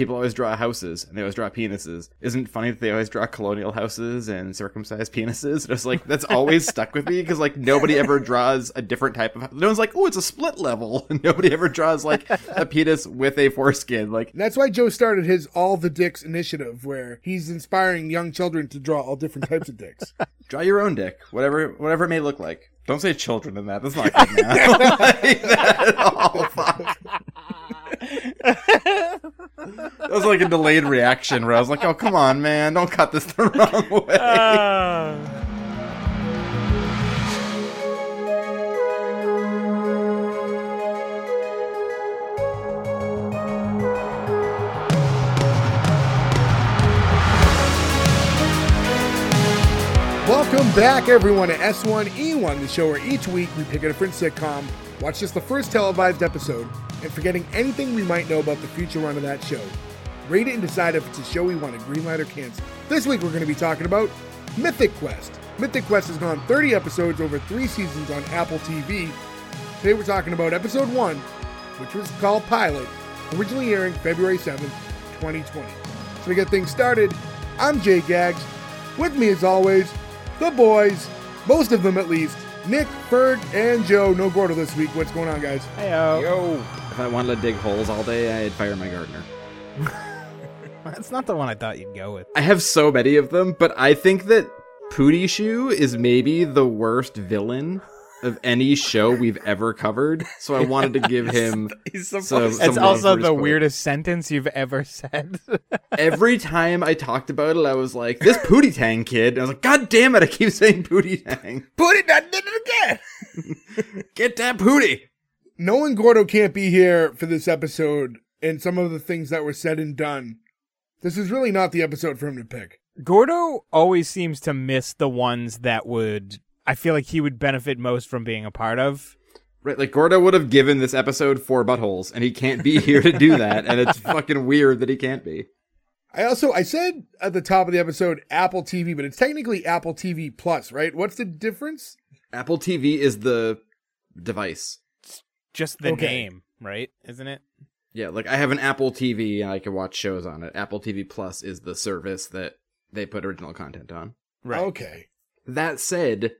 people always draw houses and they always draw penises. Isn't it funny that they always draw colonial houses and circumcised penises? And it's like, that's always stuck with me because like nobody ever draws a different type of house. No one's like, oh, it's a split level. And nobody ever draws like a penis with a foreskin. Like, that's why Joe started his All the Dicks initiative, where he's inspiring young children to draw all different types of dicks. Draw your own dick, whatever it may look like. Don't say children in that. That's not good now. Like that at all. Fuck. That was like a delayed reaction where I was like, oh, come on, man. Don't cut this the wrong way. Welcome back, everyone, to S1E1, the show where each week we pick a different sitcom, watch just the first televised episode, and forgetting anything we might know about the future run of that show, rate it and decide if it's a show we want to greenlight or cancel. This week we're going to be talking about Mythic Quest. Mythic Quest has gone 30 episodes over 3 seasons on Apple TV. Today we're talking about episode 1, which was called Pilot, originally airing February 7th, 2020. So we get things started. I'm Jay Gags. With me, as always, the boys, most of them at least, Nick, Ferg, and Joe. No Gordo this week. What's going on, guys? Heyo. Yo. If I wanted to dig holes all day, I'd fire my gardener. That's not the one I thought you'd go with. I have so many of them, but I think that Pootie Shoe is maybe the worst villain of any show we've ever covered, so I wanted to give him It's also the weirdest sentence you've ever said. Every time I talked about it, I was like, this Pootie Tang kid. And I was like, God damn it, I keep saying Pootie Tang. Pootie Tang did it again. Get that Pootie. Knowing Gordo can't be here for this episode and some of the things that were said and done, this is really not the episode for him to pick. Gordo always seems to miss the ones that would... I feel like he would benefit most from being a part of. Right, like Gordo would have given this episode 4 buttholes, and he can't be here to do that, and it's fucking weird that he can't be. I said at the top of the episode Apple TV, but it's technically Apple TV Plus, right? What's the difference? Apple TV is the device. It's just the name, right? Isn't it? Yeah, like I have an Apple TV, and I can watch shows on it. Apple TV Plus is the service that they put original content on. Right. Okay. That said...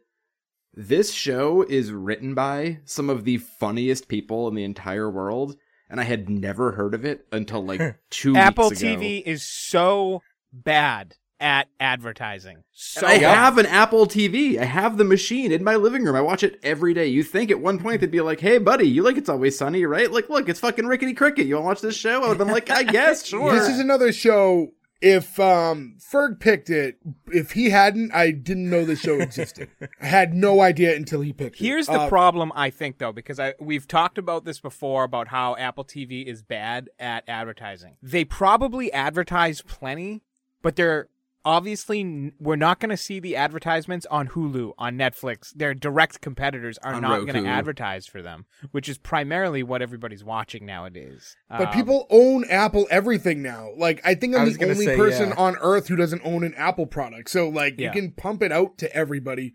this show is written by some of the funniest people in the entire world, and I had never heard of it until like 2 weeks ago. Apple TV is so bad at advertising. I have an Apple TV. I have the machine in my living room. I watch it every day. You think at one point they'd be like, hey, buddy, you like It's Always Sunny, right? Like, look, it's fucking Rickety Cricket. You want to watch this show? I would have been like, I guess, sure. This is another show... if Ferg picked it, if he hadn't, I didn't know the show existed. I had no idea until he picked it. Here's the problem, I think, though, because we've talked about this before, about how Apple TV is bad at advertising. They probably advertise plenty, but they're obviously, we're not going to see the advertisements on Hulu, on Netflix. Their direct competitors are not going to advertise for them, which is primarily what everybody's watching nowadays. But people own Apple everything now. Like, I think I'm the only person on earth who doesn't own an Apple product. So, like, you can pump it out to everybody.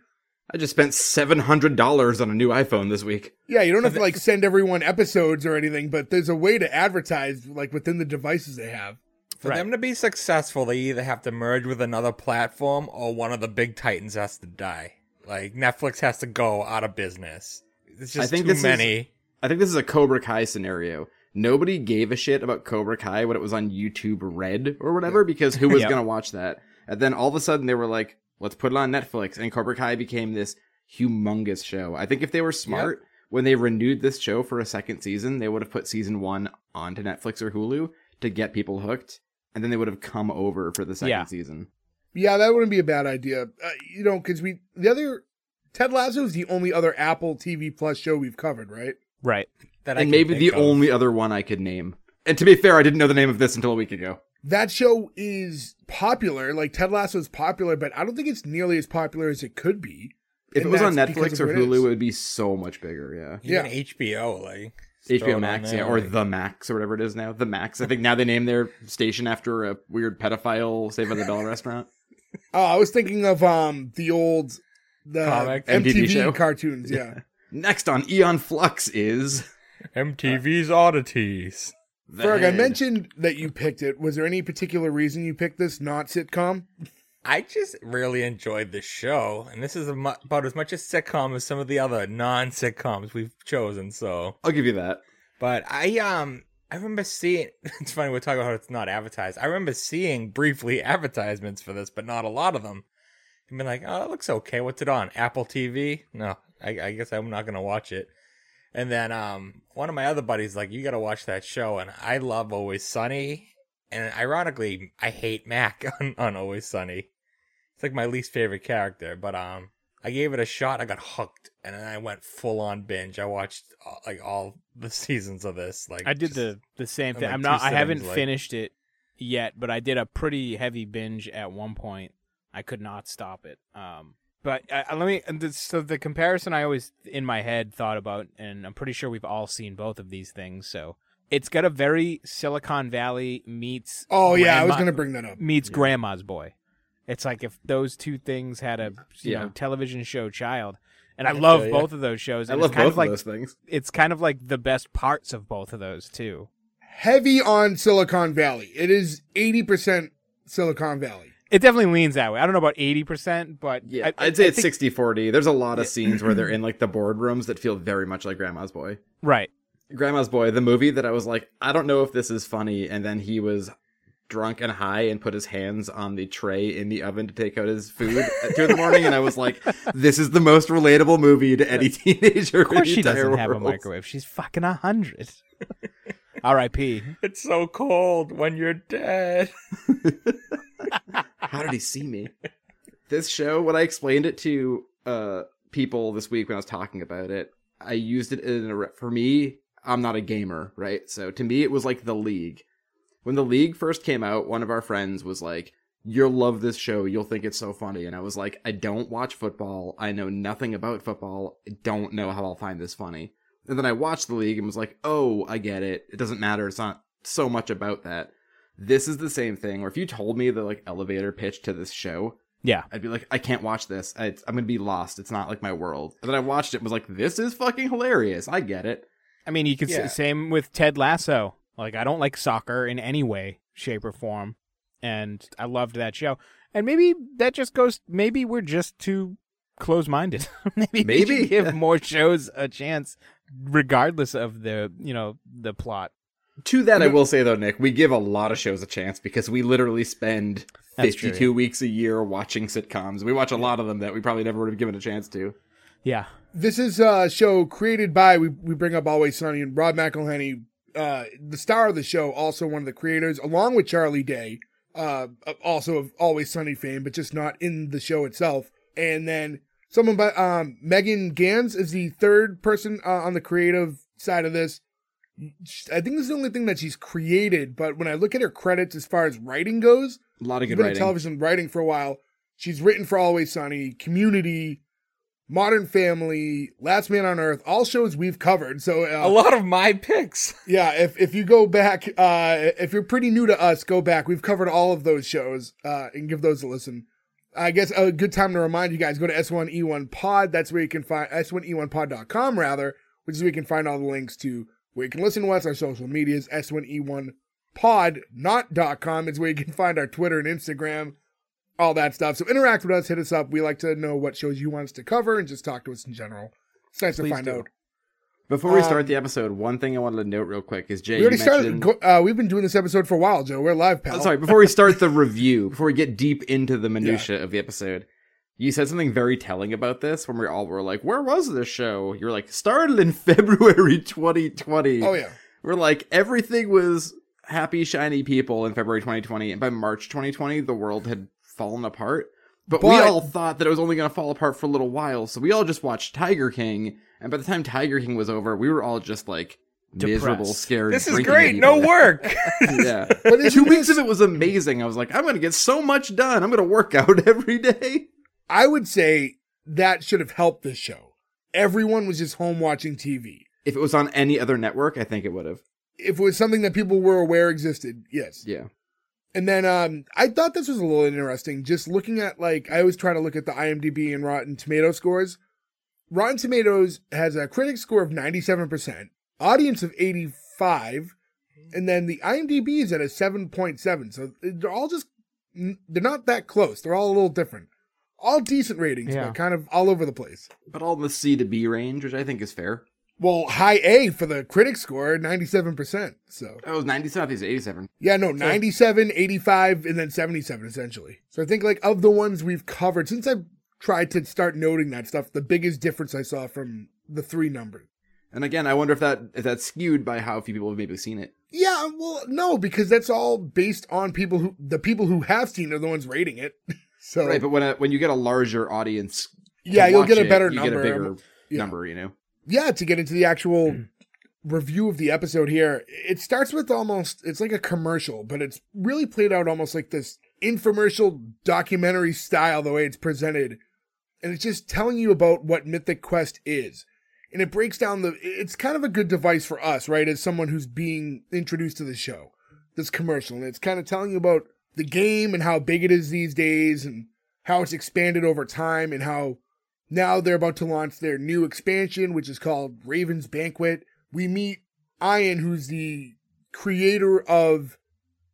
I just spent $700 on a new iPhone this week. Yeah, you don't have to, like, send everyone episodes or anything, but there's a way to advertise, like, within the devices they have. For them to be successful, they either have to merge with another platform or one of the big titans has to die. Like, Netflix has to go out of business. It's just too many. I think this is a Cobra Kai scenario. Nobody gave a shit about Cobra Kai when it was on YouTube Red or whatever, because who was going to watch that? And then all of a sudden they were like, let's put it on Netflix. And Cobra Kai became this humongous show. I think if they were smart, when they renewed this show for a second season, they would have put season 1 onto Netflix or Hulu to get people hooked. And then they would have come over for the second season. Yeah, that wouldn't be a bad idea. You know, because Ted Lasso is the only other Apple TV Plus show we've covered, right? Right. And maybe the only other one I could name. And to be fair, I didn't know the name of this until a week ago. That show is popular. Like, Ted Lasso is popular, but I don't think it's nearly as popular as it could be. If it was on Netflix or Hulu, it would be so much bigger, yeah. Even HBO, like... HBO Max, or The Max, or whatever it is now. The Max. I think now they name their station after a weird pedophile Saved by the Bell restaurant. Oh, I was thinking of the MTV show. Cartoons, yeah. Next on Æon Flux is... MTV's Oddities. Ferg, I mentioned that you picked it. Was there any particular reason you picked this, not sitcom? I just really enjoyed this show, and this is about as much a sitcom as some of the other non-sitcoms we've chosen, so... I'll give you that. But I remember seeing... It's funny, we're talking about how it's not advertised. I remember seeing briefly advertisements for this, but not a lot of them. And being like, oh, it looks okay. What's it on? Apple TV? No, I guess I'm not going to watch it. And then one of my other buddies like, you got to watch that show, and I love Always Sunny. And ironically, I hate Mac on Always Sunny. It's like my least favorite character, but I gave it a shot. I got hooked, and then I went full on binge. I watched like all the seasons of this. Like I did the same thing. Like I haven't finished it yet, but I did a pretty heavy binge at one point. I could not stop it. But so the comparison I always in my head thought about, and I'm pretty sure we've all seen both of these things. So it's got a very Silicon Valley meets. Oh yeah, I was going to bring that up. Meets Grandma's Boy. It's like if those two things had a television show child. And I love both of those shows. I love both of those things. It's kind of like the best parts of both of those, too. Heavy on Silicon Valley. It is 80% Silicon Valley. It definitely leans that way. I don't know about 80%, but... Yeah, I'd say it's 60-40. There's a lot of scenes where they're in like the boardrooms that feel very much like Grandma's Boy. Right. Grandma's Boy, the movie that I was like, I don't know if this is funny, and then he was... drunk and high and put his hands on the tray in the oven to take out his food at 2 a.m. and I was like, this is the most relatable movie to any teenager. Of course she doesn't have a microwave. She's fucking 100. R.I.P. It's so cold when you're dead. How did he see me? This show, when I explained it to people this week when I was talking about it, I used it for me, I'm not a gamer, right? So to me, it was like The League. When The League first came out, one of our friends was like, you'll love this show. You'll think it's so funny. And I was like, I don't watch football. I know nothing about football. I don't know how I'll find this funny. And then I watched The League and was like, oh, I get it. It doesn't matter. It's not so much about that. This is the same thing. Or if you told me the like elevator pitch to this show, yeah, I'd be like, I can't watch this. I'm going to be lost. It's not like my world. And then I watched it and was like, this is fucking hilarious. I get it. I mean, you could say same with Ted Lasso. Like, I don't like soccer in any way, shape, or form, and I loved that show. And maybe that just goes, maybe we're just too close-minded. Maybe we should give more shows a chance, regardless of the, the plot. To that, I will say, though, Nick, we give a lot of shows a chance because we literally spend 52 weeks a year watching sitcoms. We watch a lot of them that we probably never would have given a chance to. Yeah. This is a show created by, we bring up Always Sunny, and Rob McElhenney, the star of the show, also one of the creators, along with Charlie Day, also of Always Sunny fame, but just not in the show itself. And then someone by Megan Ganz is the third person on the creative side of this. I think this is the only thing that she's created, but when I look at her credits as far as writing goes, a lot of good writing. She's been in television writing for a while. She's written for Always Sunny, Community, Modern Family, Last Man on Earth, all shows we've covered. So a lot of my picks. Yeah, if you go back, if you're pretty new to us, go back. We've covered all of those shows and give those a listen. I guess a good time to remind you guys, go to S1E1 Pod. That's where you can find S1E1Pod.com, which is where you can find all the links to where you can listen to us, our social medias. S1E1Pod, not .com, is where you can find our Twitter and Instagram. All that stuff. So interact with us, hit us up. We like to know what shows you want us to cover and just talk to us in general. It's nice to find out. Before we start the episode, one thing I wanted to note real quick is Jay. We already started. We've been doing this episode for a while, Joe. We're live, pal. Sorry, before we start the review, before we get deep into the minutia of the episode, you said something very telling about this when we all were like, "Where was this show?" You were like, "Started in February 2020." Oh yeah. We're like, everything was happy, shiny people in February 2020, and by March 2020, the world had fallen apart, but we all thought that it was only going to fall apart for a little while, so we all just watched Tiger King, and by the time Tiger King was over, we were all just like depressed, miserable, scared. This is great, no work. Yeah, but 2 weeks of it was amazing. I was like, I'm going to get so much done. I'm going to work out every day. I would say that should have helped this show. Everyone was just home watching TV. If it was on any other network, I think it would have. If it was something that people were aware existed, yes. Yeah. And then I thought this was a little interesting, just looking at, like, I always try to look at the IMDb and Rotten Tomatoes scores. Rotten Tomatoes has a critic score of 97%, audience of 85, And then the IMDb is at a 7.7. So they're all just, they're not that close. They're all a little different. All decent ratings, but kind of all over the place. But all in the C to B range, which I think is fair. Well, high A for the critic score, 97%. So. Oh, it was 97, I think it was 87. Yeah, no, 97, 85, and then 77, essentially. So I think, like, of the ones we've covered, since I've tried to start noting that stuff, the biggest difference I saw from the three numbers. And again, I wonder if that's skewed by how few people have maybe seen it. Yeah, well, no, because that's all based on people who, the people who have seen it are the ones rating it. So. Right, but when you get a larger audience, you'll get a better number. You get a bigger number, you know? Yeah, to get into the actual review of the episode here, it starts with almost, it's like a commercial, but it's really played out almost like this infomercial documentary style, the way it's presented. And it's just telling you about what Mythic Quest is. And it breaks down it's kind of a good device for us, right, as someone who's being introduced to the show, this commercial. And it's kind of telling you about the game and how big it is these days and how it's expanded over time and how now they're about to launch their new expansion, which is called Raven's Banquet. We meet Æon, who's the creator of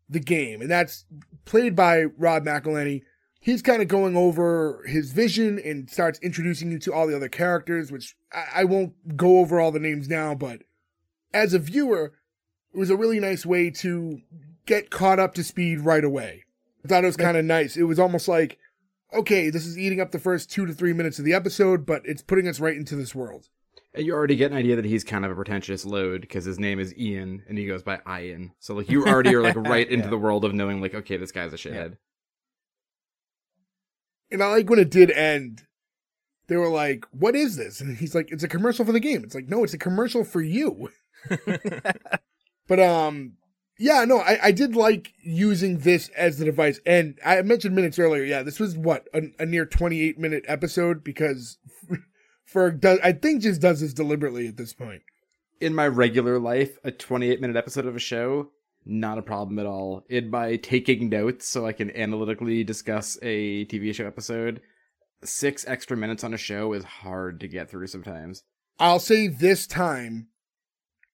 the game, and that's played by Rob McElhenney. He's kind of going over his vision and starts introducing you to all the other characters, which I won't go over all the names now, but as a viewer, it was a really nice way to get caught up to speed right away. I thought it was kind of nice. It was almost like, okay, this is eating up the first 2 to 3 minutes of the episode, but it's putting us right into this world. And you already get an idea that he's kind of a pretentious load because his name is Æon and he goes by Æon. So like you already are like right into the world of knowing like, okay, this guy's a shithead. And I like when it did end, they were like, what is this? And he's like, it's a commercial for the game. It's like, no, it's a commercial for you. But I did like using this as the device. And I mentioned minutes earlier. Yeah, this was a near 28-minute episode because Ferg does this deliberately at this point. In my regular life, a 28-minute episode of a show, not a problem at all. In my taking notes so I can analytically discuss a TV show episode, 6 extra minutes on a show is hard to get through sometimes. I'll say this time,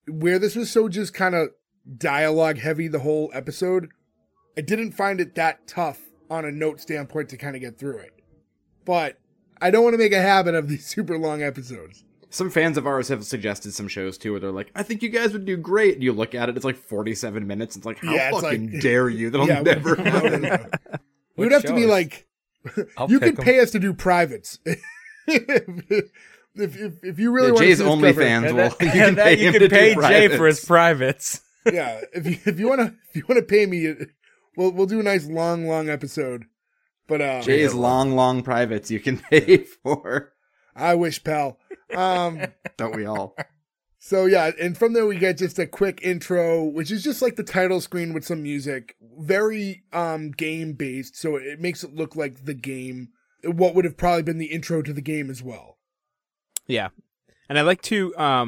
where this was so just kind of dialogue heavy the whole episode, I didn't find it that tough on a note standpoint to kind of get through it. But I don't want to make a habit of these super long episodes. Some fans of ours have suggested some shows too where they're like, I think you guys would do great. And you look at it, it's like 47 minutes. It's like, how fucking dare you? That'll never happen. We would have to be like, you could pay us to do privates. if you really want Jay's only fans will. You can pay Jay for his privates. Yeah, if you want to pay me, we'll do a nice long episode. But Jay's long privates you can pay for. I wish, pal. Don't we all? So yeah, and from there we get just a quick intro, which is just like the title screen with some music, very game based. So it makes it look like the game. What would have probably been the intro to the game as well. Yeah, and I like to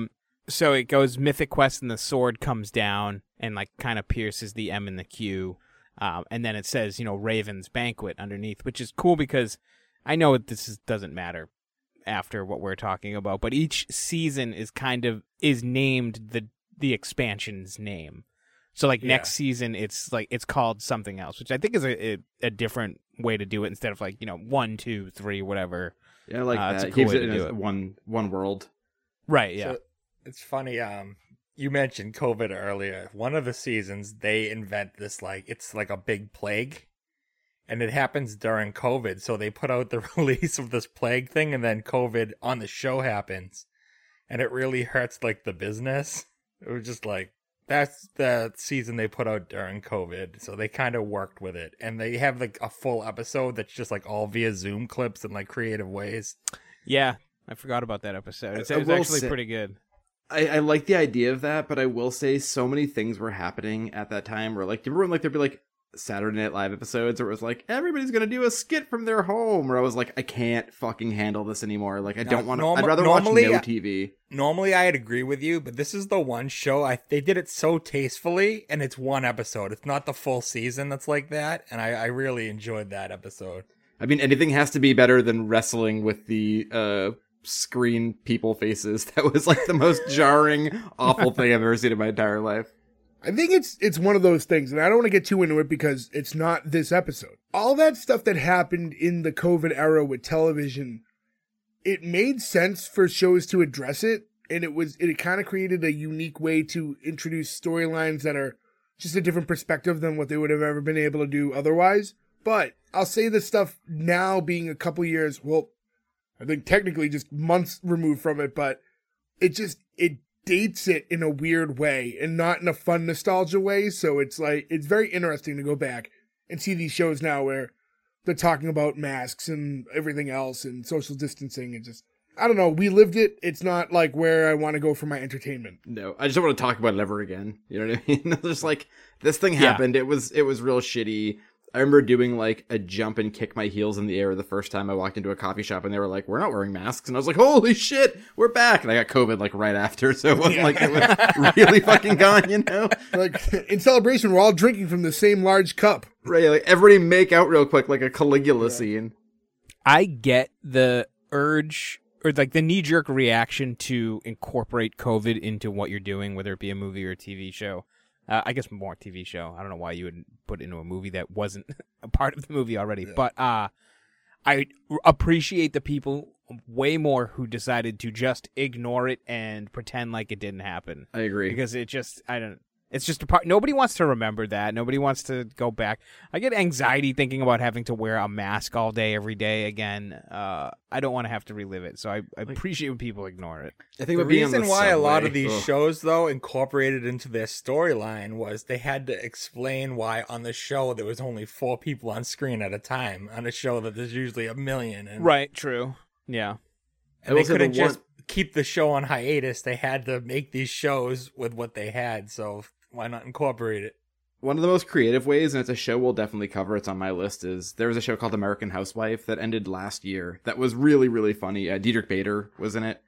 So it goes Mythic Quest and the sword comes down and like kind of pierces the M and the Q. And then it says, you know, Raven's Banquet underneath, which is cool because I know doesn't matter after what we're talking about. But each season is kind of is named the expansion's name. So like next season, it's like it's called something else, which I think is a different way to do it instead of like, you know, 1, 2, 3, whatever. Yeah, I like that. It keeps it in one world. Right. Yeah. So, it's funny, you mentioned COVID earlier. One of the seasons, they invent this, like, it's like a big plague, and it happens during COVID, so they put out the release of this plague thing, and then COVID on the show happens, and it really hurts, like, the business. It was just like, that's the season they put out during COVID, so they kind of worked with it, and they have, like, a full episode that's just, like, all via Zoom clips and, like, creative ways. Yeah, I forgot about that episode. It was actually pretty good. I like the idea of that, but I will say so many things were happening at that time where, like, do you remember when, like, there'd be, like, Saturday Night Live episodes where it was, like, everybody's going to do a skit from their home, where I was like, I can't fucking handle this anymore. Like, I don't want to, I'd rather watch no TV. Normally, I'd agree with you, but this is the one show, they did it so tastefully, and it's one episode. It's not the full season that's like that, and I really enjoyed that episode. I mean, anything has to be better than wrestling with the, screen people faces. That was like the most jarring, awful thing I've ever seen in my entire life. I think it's one of those things, and I don't want to get too into it because it's not this episode. All that stuff that happened in the COVID era with television, it made sense for shows to address it, and it kind of created a unique way to introduce storylines that are just a different perspective than what they would have ever been able to do otherwise. But I'll say this stuff now being a couple years, well, I think technically just months removed from it, but it dates it in a weird way and not in a fun nostalgia way. So it's like, it's very interesting to go back and see these shows now where they're talking about masks and everything else and social distancing and just, I don't know. We lived it. It's not like where I want to go for my entertainment. No, I just don't want to talk about it ever again. You know what I mean? Just like this thing happened. Yeah. It was real shitty. I remember doing like a jump and kick my heels in the air the first time I walked into a coffee shop and they were like, we're not wearing masks. And I was like, holy shit, we're back. And I got COVID like right after. So it wasn't like it was really fucking gone, you know? Like in celebration, we're all drinking from the same large cup. Right. Like everybody make out real quick, like a Caligula scene. I get the urge or like the knee jerk reaction to incorporate COVID into what you're doing, whether it be a movie or a TV show. I guess more TV show. I don't know why you would put it into a movie that wasn't a part of the movie already. Yeah. But I appreciate the people way more who decided to just ignore it and pretend like it didn't happen. I agree. Because it just, I don't, it's just a part. Nobody wants to remember that. Nobody wants to go back. I get anxiety thinking about having to wear a mask all day, every day again. I don't want to have to relive it. So I appreciate when people ignore it. I think the reason why a lot of these shows, though, incorporated into their storyline was they had to explain why on the show there was only 4 people on screen at a time. On a show that there's usually 1 million. Right, true. Yeah. And they couldn't just keep the show on hiatus. They had to make these shows with what they had. So why not incorporate it? One of the most creative ways, and it's a show we'll definitely cover, it's on my list, is there was a show called American Housewife that ended last year that was really, really funny. Diedrich Bader was in it.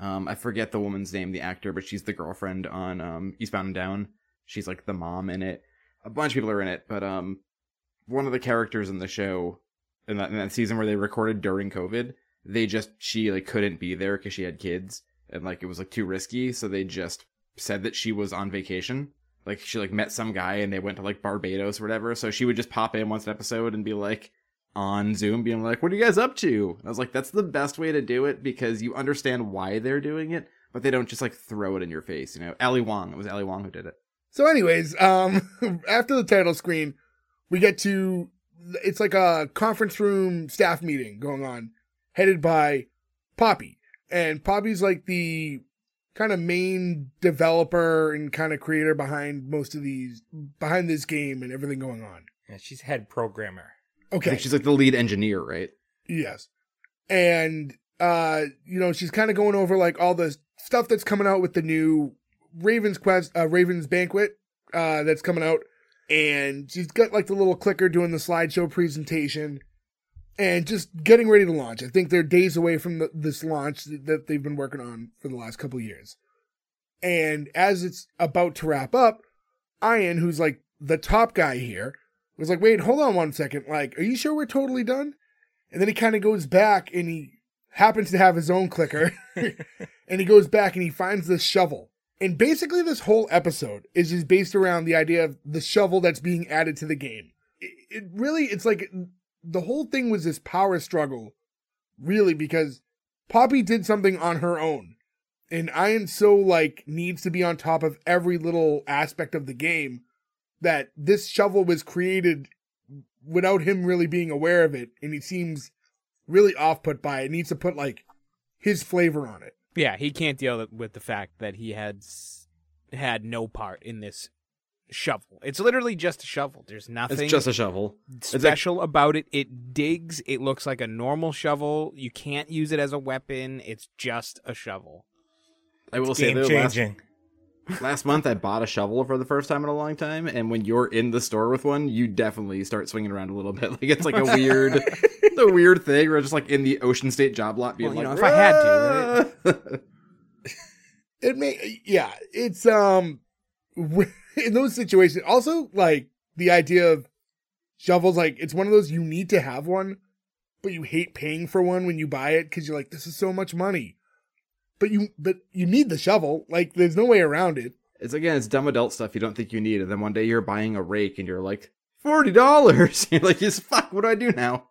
I forget the woman's name, the actor, but she's the girlfriend on Eastbound and Down. She's like the mom in it. A bunch of people are in it, but one of the characters in the show, in that season where they recorded during COVID, she like couldn't be there because she had kids, and like it was like too risky, so they just said that she was on vacation. Like she like met some guy and they went to like Barbados or whatever. So she would just pop in once an episode and be like on Zoom being like, what are you guys up to? And I was like, that's the best way to do it because you understand why they're doing it, but they don't just like throw it in your face. You know, it was Ali Wong who did it. So anyways, after the title screen, we get to, it's like a conference room staff meeting going on headed by Poppy. And Poppy's like the kind of main developer and kind of creator behind this game and everything going on. Yeah, she's head programmer. Okay. She's like the lead engineer, right? Yes. And, you know, she's kind of going over like all the stuff that's coming out with the new Raven's Banquet that's coming out. And she's got like the little clicker doing the slideshow presentation and just getting ready to launch. I think they're days away from this launch that they've been working on for the last couple of years. And as it's about to wrap up, Æon, who's like the top guy here, was like, wait, hold on one second. Like, are you sure we're totally done? And then he kind of goes back and he happens to have his own clicker. And he goes back and he finds this shovel. And basically this whole episode is just based around the idea of the shovel that's being added to the game. It really, it's like, the whole thing was this power struggle, really, because Poppy did something on her own. And Æon so, like, needs to be on top of every little aspect of the game that this shovel was created without him really being aware of it. And he seems really off-put by it. Needs to put, like, his flavor on it. Yeah, he can't deal with the fact that he had no part in this shovel. It's literally just a shovel. There's nothing. It's just a shovel. Special about it. It digs. It looks like a normal shovel. You can't use it as a weapon. It's just a shovel. I will say, though, last month I bought a shovel for the first time in a long time, and when you're in the store with one, you definitely start swinging around a little bit. Like it's like a weird, the weird thing. We're just like in the Ocean State job lot, being well, you like, know, if I had to. Right? It may, yeah. It's in those situations, also, like, the idea of shovels, like, it's one of those, you need to have one, but you hate paying for one when you buy it, because you're like, this is so much money. But you need the shovel. Like, there's no way around it. it's again, it's dumb adult stuff you don't think you need, and then one day you're buying a rake and you're like, $40! You're like, yes, fuck, what do I do now?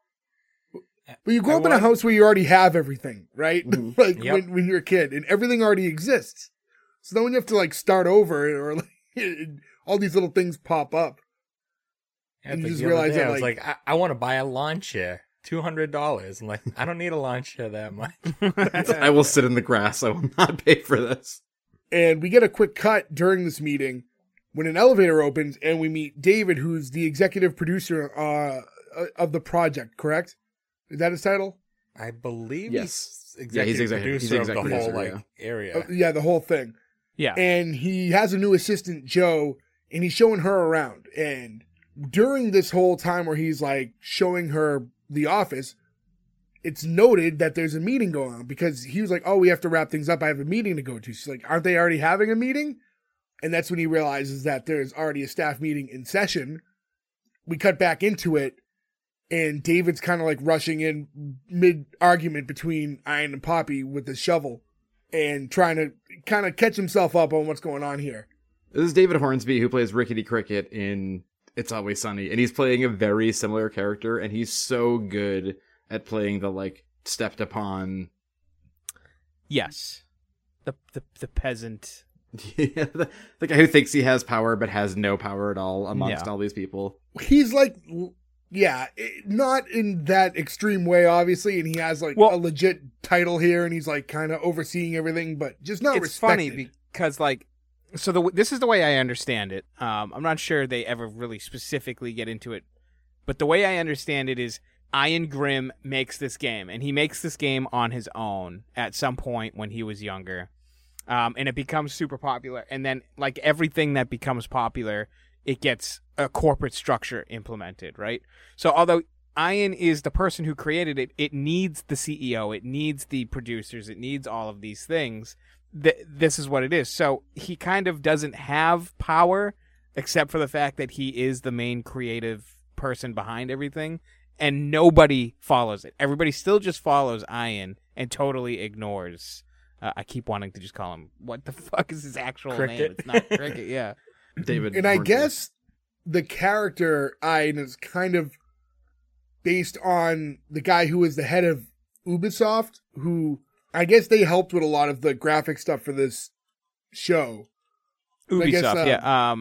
But you grow up in a house where you already have everything, right? Mm-hmm. Like when you're a kid, and everything already exists. So then when you have to like start over, or like, all these little things pop up, and you just realize that I want to buy a lawn chair, $200. I'm like, I don't need a lawn chair that much. I will sit in the grass. I will not pay for this. And we get a quick cut during this meeting when an elevator opens, and we meet David, who's the executive producer of the project. Correct? Is that his title? I believe yes. He's executive producer of the whole area. The whole thing. Yeah. And he has a new assistant, Joe, and he's showing her around. And during this whole time where he's like showing her the office, it's noted that there's a meeting going on, because he was like, oh, we have to wrap things up. I have a meeting to go to. She's like, aren't they already having a meeting? And that's when he realizes that there's already a staff meeting in session. We cut back into it. And David's kind of like rushing in mid-argument between Ian and Poppy with his shovel and trying to kind of catch himself up on what's going on here. This is David Hornsby, who plays Rickety Cricket in It's Always Sunny. And he's playing a very similar character. And he's so good at playing the like stepped upon. Yes. The peasant. Yeah, the guy who thinks he has power but has no power at all amongst all these people. He's like... Yeah, not in that extreme way, obviously, and he has, like, a legit title here, and he's, like, kind of overseeing everything, but just not respected. It's funny because, like, so this is the way I understand it. I'm not sure they ever really specifically get into it, but the way I understand it is Ian Grimm makes this game, and he makes this game on his own at some point when he was younger, and it becomes super popular, and then, like, everything that becomes popular, it gets a corporate structure implemented, right? So although Ian is the person who created it, it needs the CEO, it needs the producers, it needs all of these things. This is what it is. So he kind of doesn't have power, except for the fact that he is the main creative person behind everything, and nobody follows it. Everybody still just follows Ian and totally ignores. I keep wanting to just call him, what the fuck is his actual name? It's not Cricket, yeah. David and Hornsby. I guess the character Ian is kind of based on the guy who is the head of Ubisoft, who I guess they helped with a lot of the graphic stuff for this show. Ubisoft, I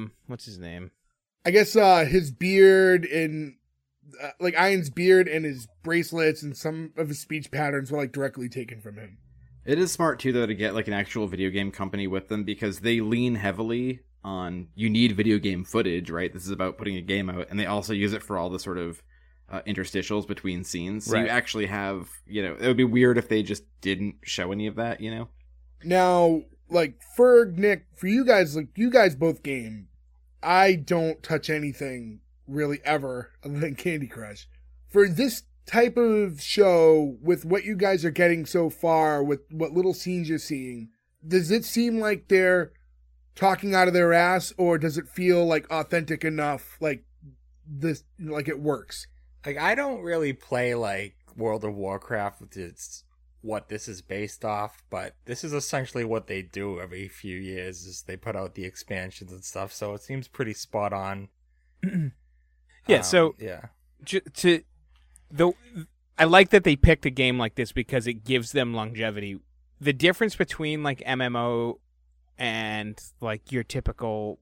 guess, what's his name? I guess his beard and Ian's beard and his bracelets and some of his speech patterns were like directly taken from him. It is smart too, though, to get like an actual video game company with them, because they lean heavily on you need video game footage, right? This is about putting a game out, and they also use it for all the sort of interstitials between scenes. So you actually have, it would be weird if they just didn't show any of that, Now, like, Ferg, Nick, for you guys, like, you guys both game. I don't touch anything really ever other than Candy Crush. For this type of show, with what you guys are getting so far, with what little scenes you're seeing, does it seem like they're talking out of their ass, or does it feel like authentic enough, like this, like it works? Like, I don't really play like World of Warcraft, which is what this is based off, but this is essentially what they do every few years, is they put out the expansions and stuff, so it seems pretty spot on. I like that they picked a game like this because it gives them longevity. The difference between like MMO and like your typical,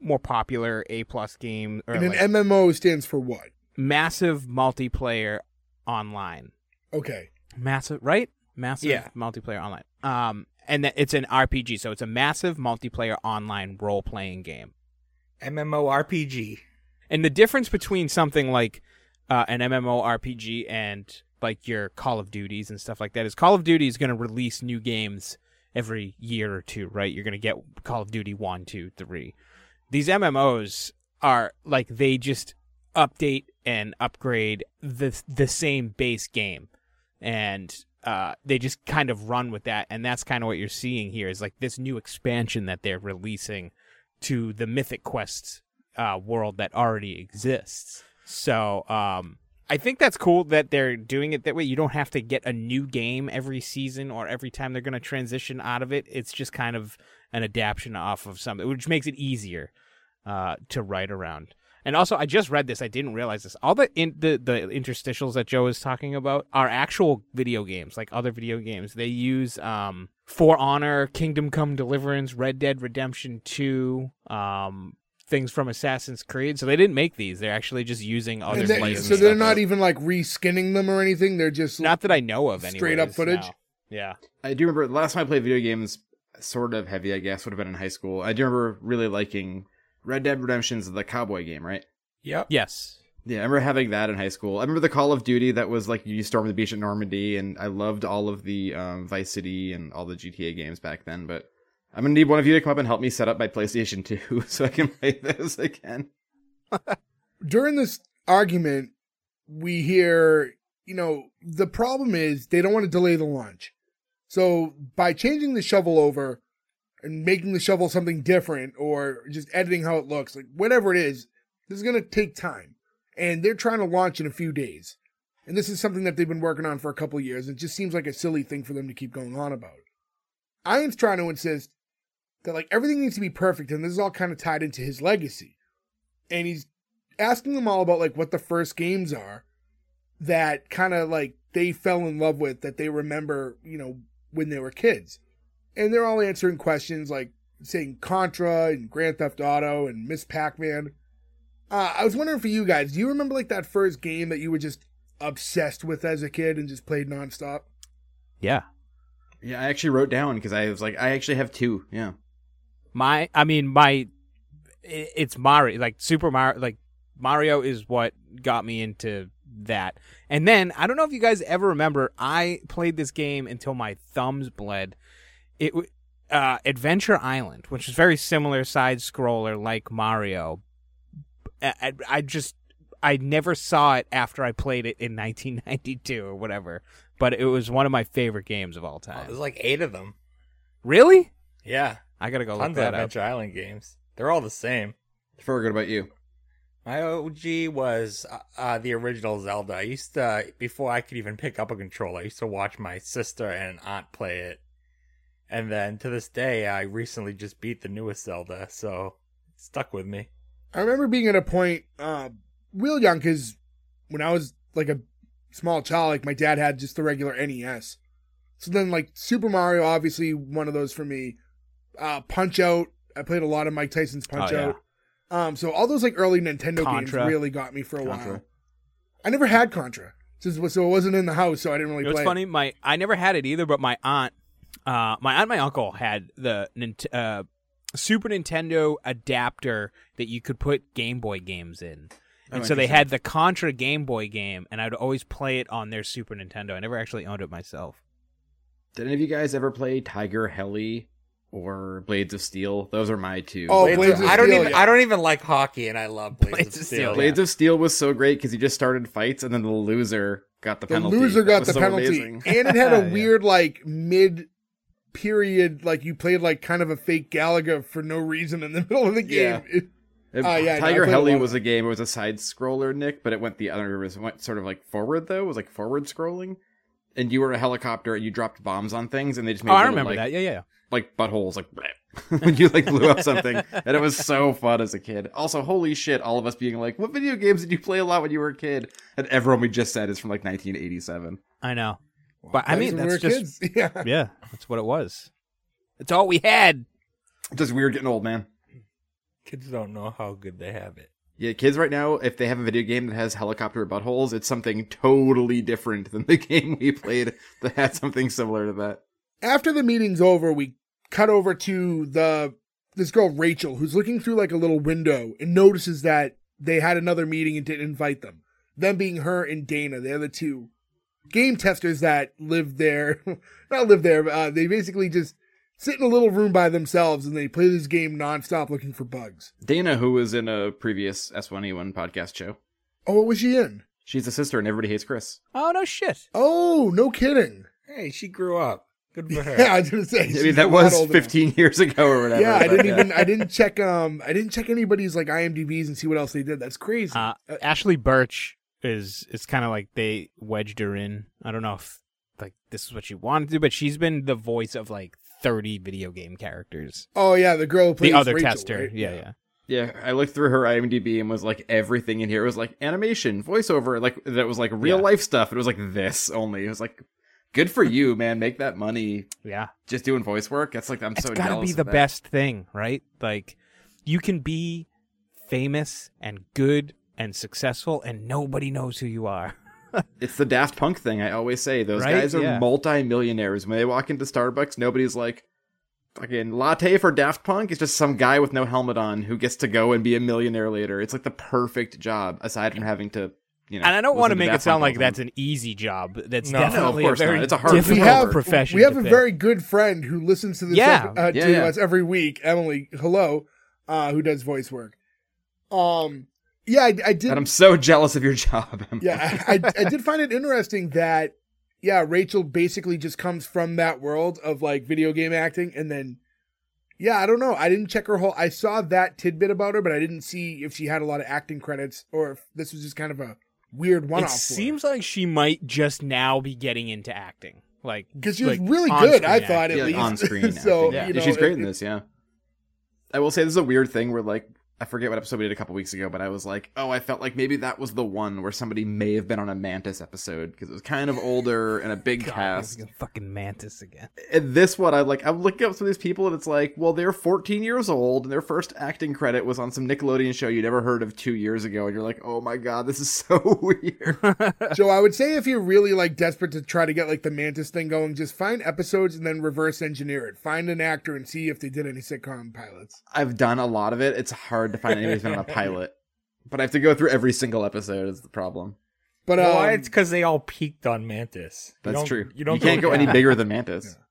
more popular A+ game. Or and an MMO stands for what? Massive multiplayer online. Okay. Massive, right? Massive multiplayer online. And that it's an RPG, so it's a massive multiplayer online role-playing game. MMORPG. And the difference between something like an MMORPG and like your Call of Duties and stuff like that is Call of Duty is going to release new games every year or two, right? You're going to get Call of Duty 1, 2, 3. These MMOs are, like, they just update and upgrade the same base game. And they just kind of run with that. And that's kind of what you're seeing here is, like, this new expansion that they're releasing to the Mythic Quest world that already exists. So I think that's cool that they're doing it that way. You don't have to get a new game every season or every time they're going to transition out of it. It's just kind of an adaptation off of something, which makes it easier to write around. And also, I just read this. I didn't realize this. All the interstitials that Joe is talking about are actual video games, like other video games. They use For Honor, Kingdom Come Deliverance, Red Dead Redemption 2, things from Assassin's Creed. So they didn't make these. They're actually just using other places. So they're not even like reskinning them or anything. They're just not that I know of. Straight up footage. No. Yeah, I do remember the last time I played video games, sort of heavy, I guess, would have been in high school. I do remember really liking Red Dead Redemption's the cowboy game, right? Yep. Yes. Yeah, I remember having that in high school. I remember the Call of Duty that was like you storm the beach at Normandy, and I loved all of the Vice City and all the GTA games back then, but I'm going to need one of you to come up and help me set up my PlayStation 2 so I can play this again. During this argument, we hear, you know, the problem is they don't want to delay the launch. So by changing the shovel over and making the shovel something different or just editing how it looks, like whatever it is, this is going to take time. And they're trying to launch in a few days. And this is something that they've been working on for a couple of years. It just seems like a silly thing for them to keep going on about. Æon's trying to insist that like everything needs to be perfect, and this is all kind of tied into his legacy. And he's asking them all about like what the first games are that kind of like they fell in love with, that they remember, you know, when they were kids. And they're all answering questions like saying Contra and Grand Theft Auto and Miss Pac-Man. I was wondering for you guys, do you remember like that first game that you were just obsessed with as a kid and just played nonstop? Yeah. Yeah, I actually wrote down because I was like, I actually have two. Yeah, it's Mario, like Super Mario, like Mario is what got me into that. And then I don't know if you guys ever remember, I played this game until my thumbs bled. It Adventure Island, which is very similar side scroller like Mario. I never saw it after I played it in 1992 or whatever. But it was one of my favorite games of all time. Oh, there's like 8 of them. Really? Yeah. I gotta go look that up. Tons of Adventure Island games. They're all the same. Ferg, about you? My OG was the original Zelda. I used to, before I could even pick up a controller, I used to watch my sister and aunt play it. And then to this day, I recently just beat the newest Zelda, so it stuck with me. I remember being at a point real young, because when I was like a small child, like my dad had just the regular NES. So then like Super Mario, obviously one of those for me. Punch Out, I played a lot of Mike Tyson's Punch Out. Yeah. So all those like early Nintendo games really got me for a while. I never had Contra, so it wasn't in the house, so I didn't really play it. It's funny, I never had it either, but my aunt, my uncle had the Super Nintendo adapter that you could put Game Boy games in. And so they had the Contra Game Boy game, and I would always play it on their Super Nintendo. I never actually owned it myself. Did any of you guys ever play Tiger Heli or Blades of Steel? Those are my two. Oh, Blades of Steel. I don't even like hockey, and I love Blades of Steel. Blades of Steel was so great because you just started fights, and then the loser got the penalty. The loser got the penalty. Amazing. And it had a weird like mid-period, like you played like kind of a fake Galaga for no reason in the middle of the game. Yeah. Tiger Heli was a game. It was a side-scroller, Nick, but it went the other. It went sort of like forward, though. It was like forward-scrolling. And you were a helicopter, and you dropped bombs on things, and they just made that. Yeah. Like buttholes, like when you like blew up something. And it was so fun as a kid. Also, holy shit, all of us being like, what video games did you play a lot when you were a kid? And everyone we just said is from like 1987. I know. Well, but I mean, that's just... kids. Yeah, that's what it was. That's all we had. It's just weird getting old, man. Kids don't know how good they have it. Yeah, kids right now, if they have a video game that has helicopter buttholes, it's something totally different than the game we played that had something similar to that. After the meeting's over, we cut over to this girl, Rachel, who's looking through like a little window and notices that they had another meeting and didn't invite them. Them being her and Dana, the other two game testers that live there. Not live there, but they basically just sit in a little room by themselves, and they play this game nonstop looking for bugs. Dana, who was in a previous S1E1 podcast show. Oh, what was she in? She's a sister in Everybody Hates Chris. Oh, no shit. Oh, no kidding. Hey, she grew up. Good for her. Yeah, I was going to say. I mean, that was 15 years ago or whatever. Yeah, I didn't check anybody's like IMDb's and see what else they did. That's crazy. Ashley Birch is it's kind of like they wedged her in. I don't know if like this is what she wanted to do, but she's been the voice of like 30 video game characters. Oh yeah, the girl who plays the other Rachel, tester. Right? Yeah, yeah. Yeah, I looked through her IMDb and was like, everything in here was like animation, voiceover, like that was like real life stuff. It was like this only. It was like, good for you, man. Make that money. Yeah, just doing voice work. That's like, I'm so jealous. It's gotta be the best thing, right? Like, you can be famous and good and successful, and nobody knows who you are. It's the Daft Punk thing. I always say those guys are multi-millionaires. When they walk into Starbucks, nobody's like, fucking latte for Daft Punk. It's just some guy with no helmet on who gets to go and be a millionaire later. It's like the perfect job, aside from having to, you know. And I don't want to make it sound like that's an easy job. That's definitely a very difficult profession. We have a very good friend who listens to this to us every week, Emily. Hello, who does voice work. Yeah, I did. And I'm so jealous of your job. Emily. Yeah, I did find it interesting that. Yeah, Rachel basically just comes from that world of like video game acting, and then, I don't know. I didn't check her whole. I saw that tidbit about her, but I didn't see if she had a lot of acting credits or if this was just kind of a weird one-off. It seems like she might just now be getting into acting, like because she was like really good. I thought at least on screen. So you know, she's great in this. Yeah, I will say this is a weird thing where like. I forget what episode we did a couple weeks ago, but I was like, oh, I felt like maybe that was the one where somebody may have been on a Mantis episode because it was kind of older and a big cast. Fucking Mantis again. And this one, I'm looking up some of these people and it's like, well, they're 14 years old and their first acting credit was on some Nickelodeon show you never heard of 2 years ago. And you're like, oh my God, this is so weird. So I would say if you're really like desperate to try to get like the Mantis thing going, just find episodes and then reverse engineer it. Find an actor and see if they did any sitcom pilots. I've done a lot of it. It's hard to find anybody's been on a pilot, but I have to go through every single episode is the problem. But why? It's because they all peaked on Mantis. That's true. You can't go any bigger than Mantis. Yeah.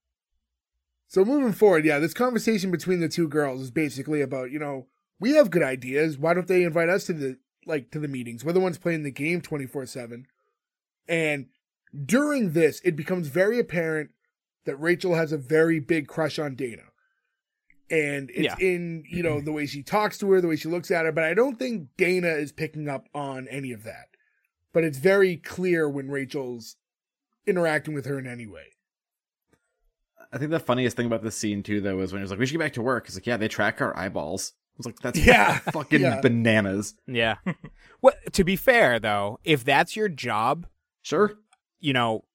So moving forward, this conversation between the two girls is basically about, you know, we have good ideas. Why don't they invite us to the meetings? We're the ones playing the game 24/7. And during this, it becomes very apparent that Rachel has a very big crush on Dana. And it's in, you know, the way she talks to her, the way she looks at her. But I don't think Dana is picking up on any of that. But it's very clear when Rachel's interacting with her in any way. I think the funniest thing about this scene, too, though, is when he was like, we should get back to work. He's like, yeah, they track our eyeballs. I was like, that's fucking bananas. Yeah. Well, to be fair, though, if that's your job, sure, you know,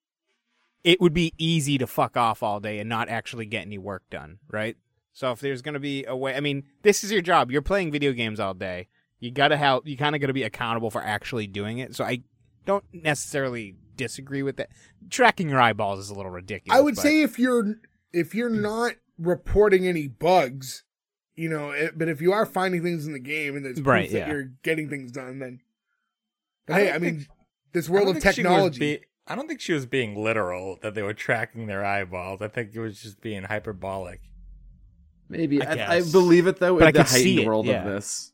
it would be easy to fuck off all day and not actually get any work done, right? So if there's going to be a way, I mean, this is your job. You're playing video games all day. You got to help. You kind of got to be accountable for actually doing it. So I don't necessarily disagree with that. Tracking your eyeballs is a little ridiculous. I would say if you're not reporting any bugs, you know, but if you are finding things in the game and there's proof that you're getting things done, then this world of technology. I don't think she was being literal that they were tracking their eyeballs. I think it was just being hyperbolic. Maybe. I believe it, though, but in the heightened world of this.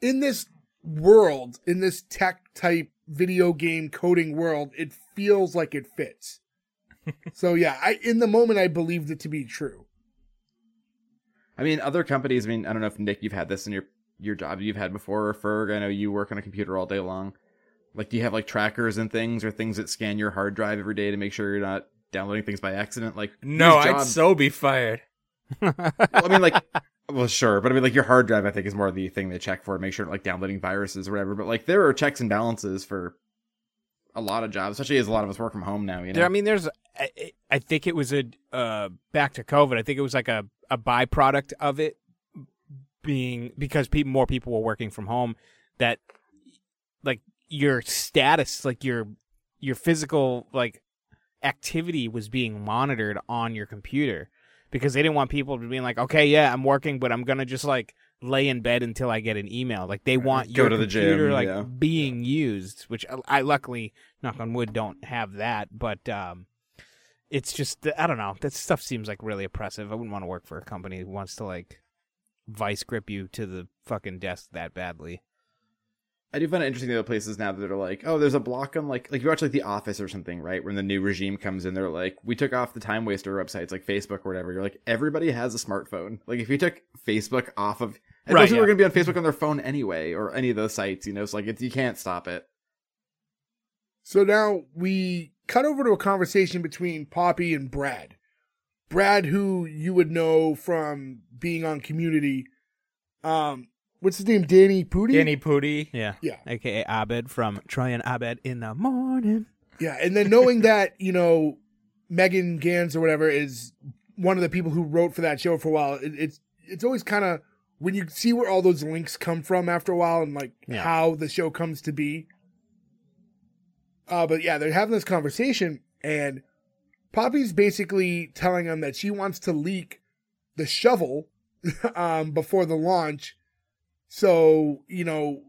In this world, in this tech-type video game coding world, it feels like it fits. So, in the moment, I believed it to be true. I mean, other companies, I don't know if, Nick, you've had this in your job you've had before, or Ferg, I know you work on a computer all day long. Like, do you have, like, trackers and things, or things that scan your hard drive every day to make sure you're not downloading things by accident? Like, no, I'd so be fired. Your hard drive, I think, is more the thing they check for, make sure, like, downloading viruses or whatever. But, like, there are checks and balances for a lot of jobs, especially as a lot of us work from home now, you know? I mean, there's, I think it was back to COVID, I think it was like a byproduct of it being, because more people were working from home, that, like, your status, like, your physical, like, activity was being monitored on your computer. Because they didn't want people to be like, okay, yeah, I'm working, but I'm going to just, like, lay in bed until I get an email. Like, they want your computer, like, being used, which I luckily, knock on wood, don't have that. But it's just, I don't know. That stuff seems, like, really oppressive. I wouldn't want to work for a company who wants to, like, vice grip you to the fucking desk that badly. I do find it interesting the other places now that are like, oh, there's a block on like you watch like The Office or something, right? When the new regime comes in, they're like, we took off the time waster websites like Facebook or whatever. You're like, everybody has a smartphone. Like if you took Facebook off of, and those people are going to be on Facebook on their phone anyway, or any of those sites, you know, it's like you can't stop it. So now we cut over to a conversation between Poppy and Brad. Brad, who you would know from being on Community. What's his name? Danny Pudi? Danny Pudi, yeah. AKA Abed from Troy and Abed in the morning. Yeah, and then knowing that, you know, Megan Ganz or whatever is one of the people who wrote for that show for a while, it's always kind of, when you see where all those links come from after a while and, like, how the show comes to be. But, yeah, they're having this conversation, and Poppy's basically telling them that she wants to leak the shovel before the launch. So, you know,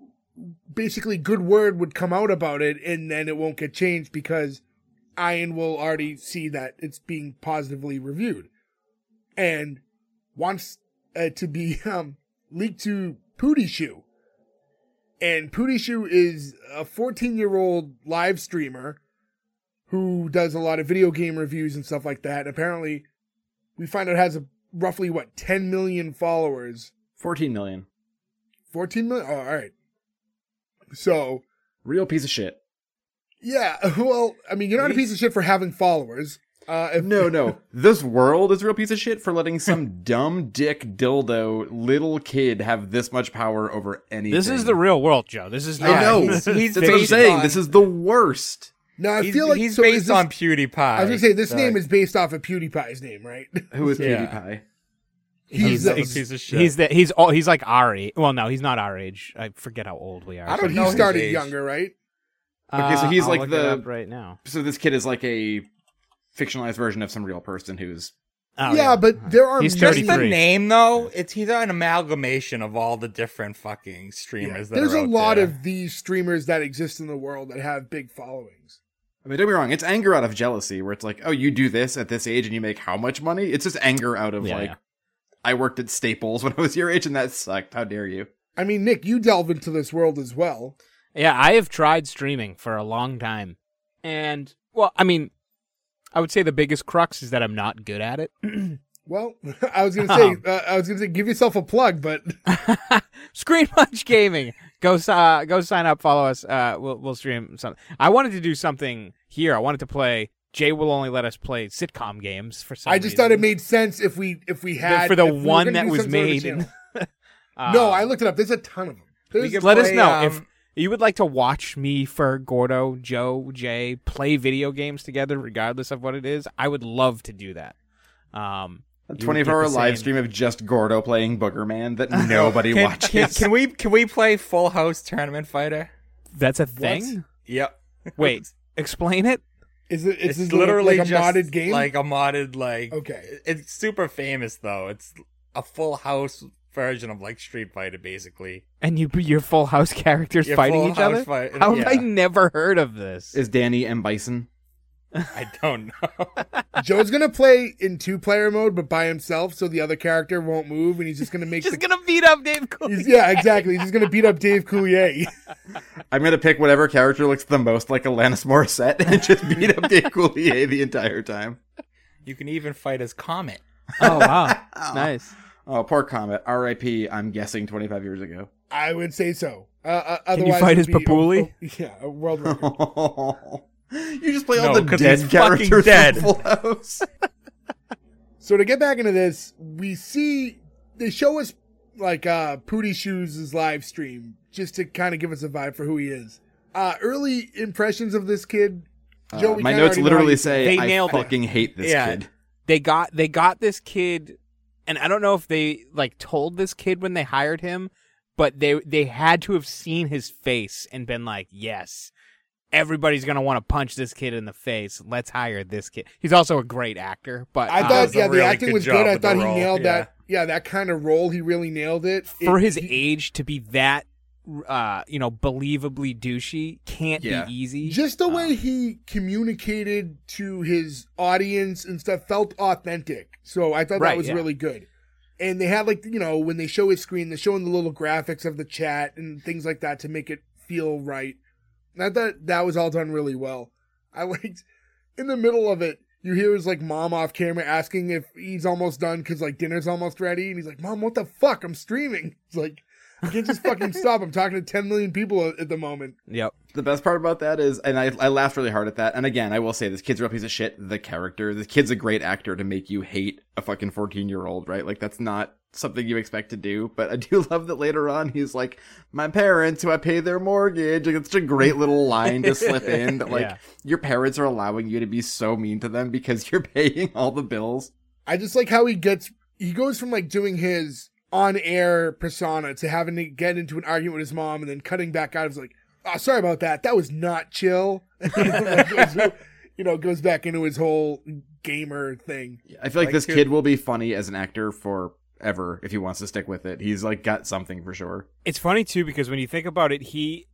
basically good word would come out about it, and then it won't get changed because Æon will already see that it's being positively reviewed. And wants... to be leaked to Pootie Shoe. And Pootie Shoe is a 14-year-old live streamer who does a lot of video game reviews and stuff like that. And apparently, we find out has roughly, 10 million followers? 14 million. 14 million? Oh, all right. So. Real piece of shit. Yeah, well, I mean, you're not a piece of shit for having followers. No. This world is a real piece of shit for letting some dumb dick dildo little kid have this much power over anything. This is the real world, Joe. This is not. I know. That's what I'm saying. This is the worst. No, I feel like he's based on PewDiePie. I was going to say, this name is based off of PewDiePie's name, right? Who is PewDiePie? He's a piece of shit. He's like our age. Well, no, he's not our age. I forget how old we are. I don't know. He started younger, right? Okay, so he's I'll like the right now. So this kid is like a fictionalized version of some real person who's... Oh, yeah, but there are... He's just the name, though. He's an amalgamation of all the different fucking streamers that are out there. There's a lot of these streamers that exist in the world that have big followings. I mean, don't be wrong. It's anger out of jealousy, where it's like, oh, you do this at this age and you make how much money? It's just anger out of, I worked at Staples when I was your age and that sucked. How dare you? I mean, Nick, you delve into this world as well. Yeah, I have tried streaming for a long time. And, well, I mean... I would say the biggest crux is that I'm not good at it. Well, I was gonna say, give yourself a plug, but Screen Punch Gaming, go sign up, follow us. We'll stream something. I wanted to do something here. I wanted to play. Jay will only let us play sitcom games for some reason. I just thought it made sense if we had for the one that was made. No, I looked it up. There's a ton of them. Let us know if you would like to watch me, Ferg, Gordo, Joe, Jay, play video games together, regardless of what it is. I would love to do that. A 24-hour live stream of just Gordo playing Boogerman that nobody watches. Can we play Full House Tournament Fighter? That's a thing? What? Yep. Wait, explain it? It's literally like a modded game? Like a modded, Okay. It's super famous, though. It's a Full House... version of like Street Fighter, basically, and your Full House characters fighting each other. How have I never heard of this? Is Danny M. Bison? I don't know. Joe's gonna play in 2-player mode, but by himself, so the other character won't move, and he's just gonna make gonna beat up Dave Coulier. Yeah, exactly. He's just gonna beat up Dave Coulier. I'm gonna pick whatever character looks the most like Alanis Morissette and just beat up Dave Coulier the entire time. You can even fight as Comet. Oh wow, nice. Oh, poor Comet. R.I.P., I'm guessing, 25 years ago. I would say so. Can you fight his Papuli? A world record. You just play all the dead characters in Full House. So to get back into this, we see... They show us, Pootie Shoes' live stream, just to kind of give us a vibe for who he is. Early impressions of this kid... Joey, my notes literally say, I fucking hate this kid. They got this kid... And I don't know if they told this kid when they hired him, but they had to have seen his face and been like, yes, everybody's going to want to punch this kid in the face. Let's hire this kid. He's also a great actor. But I thought, the acting was good. I thought he nailed that. Yeah, that kind of role. He really nailed it. For his age to be that, believably douchey can't be easy. Just the way he communicated to his audience and stuff felt authentic. So I thought that was really good. And they had when they show his screen, they're showing the little graphics of the chat and things like that to make it feel right. And I thought that was all done really well. I liked in the middle of it, you hear his mom off camera asking if he's almost done because dinner's almost ready. And he's like, Mom, what the fuck? I'm streaming. It's like, You can't just fucking stop. I'm talking to 10 million people at the moment. Yep. The best part about that is, and I laughed really hard at that. And again, I will say this kid's a real piece of shit. The character, the kid's a great actor to make you hate a fucking 14-year-old, right? Like, that's not something you expect to do. But I do love that later on, he's like, my parents who I pay their mortgage. Like, it's such a great little line to slip in that, like, yeah, your parents are allowing you to be so mean to them because you're paying all the bills. I just like how he goes from like doing his on-air persona to having to get into an argument with his mom and then cutting back out. It's like, oh, sorry about that. That was not chill. You know, goes back into his whole gamer thing. I feel like this kid will be funny as an actor forever if he wants to stick with it. He's like got something for sure. It's funny too because when you think about it, he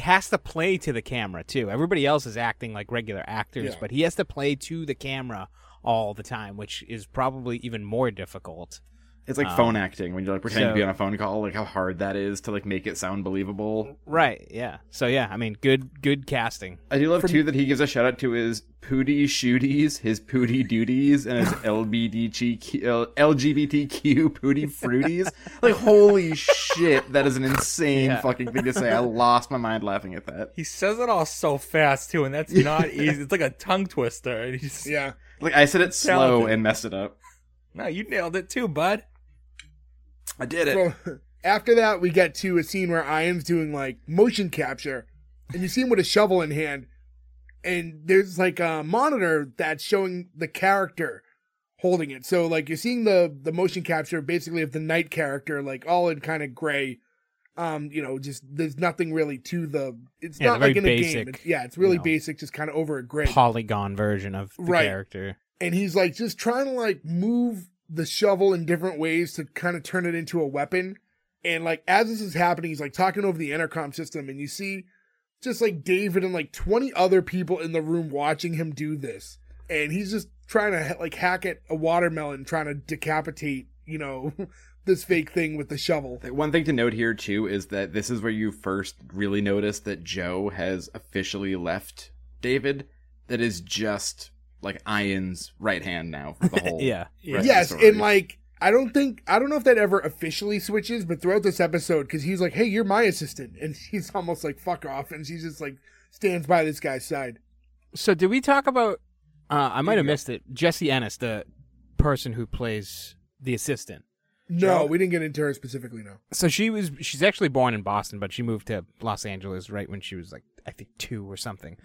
has to play to the camera too. Everybody else is acting like regular actors, yeah, but he has to play to the camera all the time, which is probably even more difficult. It's like phone acting when you're like pretending to be on a phone call, like how hard that is to like make it sound believable. Right, yeah. So yeah, I mean, good casting. I do love too that he gives a shout out to his Pootie Shooties, his Pootie Duties, and his LGBTQ Pootie Fruities. Like, holy shit, that is an insane fucking thing to say. I lost my mind laughing at that. He says it all so fast too, and that's not easy. It's like a tongue twister. And he's, yeah. Like, I said it slow and messed it up. No, you nailed it too, bud. I did it. So, after that, we get to a scene where Æon's doing, like, motion capture. And you see him with a shovel in hand. And there's, like, a monitor that's showing the character holding it. So, like, you're seeing the motion capture basically of the Knight character, like, all in kind of gray. You know, just there's nothing really to the... It's not like in basic, a game. It's really basic, just kind of over a gray. Polygon version of the character. And he's, like, just trying to, like, move the shovel in different ways to kind of turn it into a weapon. And, like, as this is happening, he's, like, talking over the intercom system. And you see just, like, David and, like, 20 other people in the room watching him do this. And he's just trying to, like, hack at a watermelon, trying to decapitate, you know... this fake thing with the shovel. One thing to note here, too, is that this is where you first really notice that Joe has officially left David. That is just, like, Æon's right hand now for the whole Yes, and, like, I don't know if that ever officially switches, but throughout this episode, because he's like, hey, you're my assistant. And he's almost like, fuck off. And she just, like, stands by this guy's side. So did we talk about, I might have missed it, Jesse Ennis, the person who plays the assistant? No, we didn't get into her specifically, no. So she's actually born in Boston, but she moved to Los Angeles right when she was, like, I think 2 or something.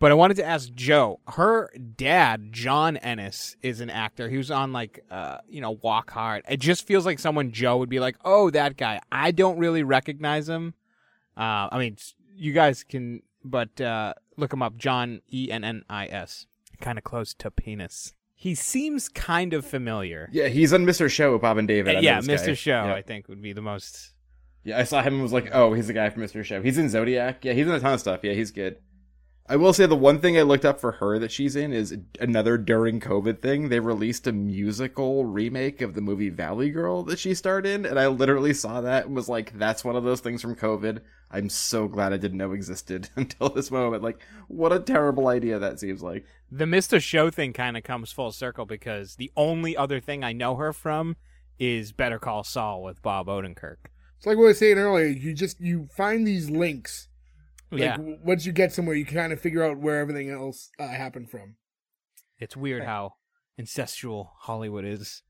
But I wanted to ask Joe, her dad, John Ennis, is an actor. He was on, like, Walk Hard. It just feels like someone Joe would be like, oh, that guy. I don't really recognize him. I mean, you guys can, but look him up, John Ennis, kind of close to penis. He seems kind of familiar. Yeah, he's on Mr. Show with Bob and David. Mr. Show, I think, would be the most... Yeah, I saw him and was like, oh, he's the guy from Mr. Show. He's in Zodiac. Yeah, he's in a ton of stuff. Yeah, he's good. I will say the one thing I looked up for her that she's in is another during COVID thing. They released a musical remake of the movie Valley Girl that she starred in, and I literally saw that and was like, that's one of those things from COVID. I'm so glad I didn't know existed until this moment. Like, what a terrible idea that seems like. The Mr. Show thing kind of comes full circle because the only other thing I know her from is Better Call Saul with Bob Odenkirk. It's like what I was saying earlier. You find these links. Like, once you get somewhere, you kind of figure out where everything else happened from. It's weird how incestual Hollywood is.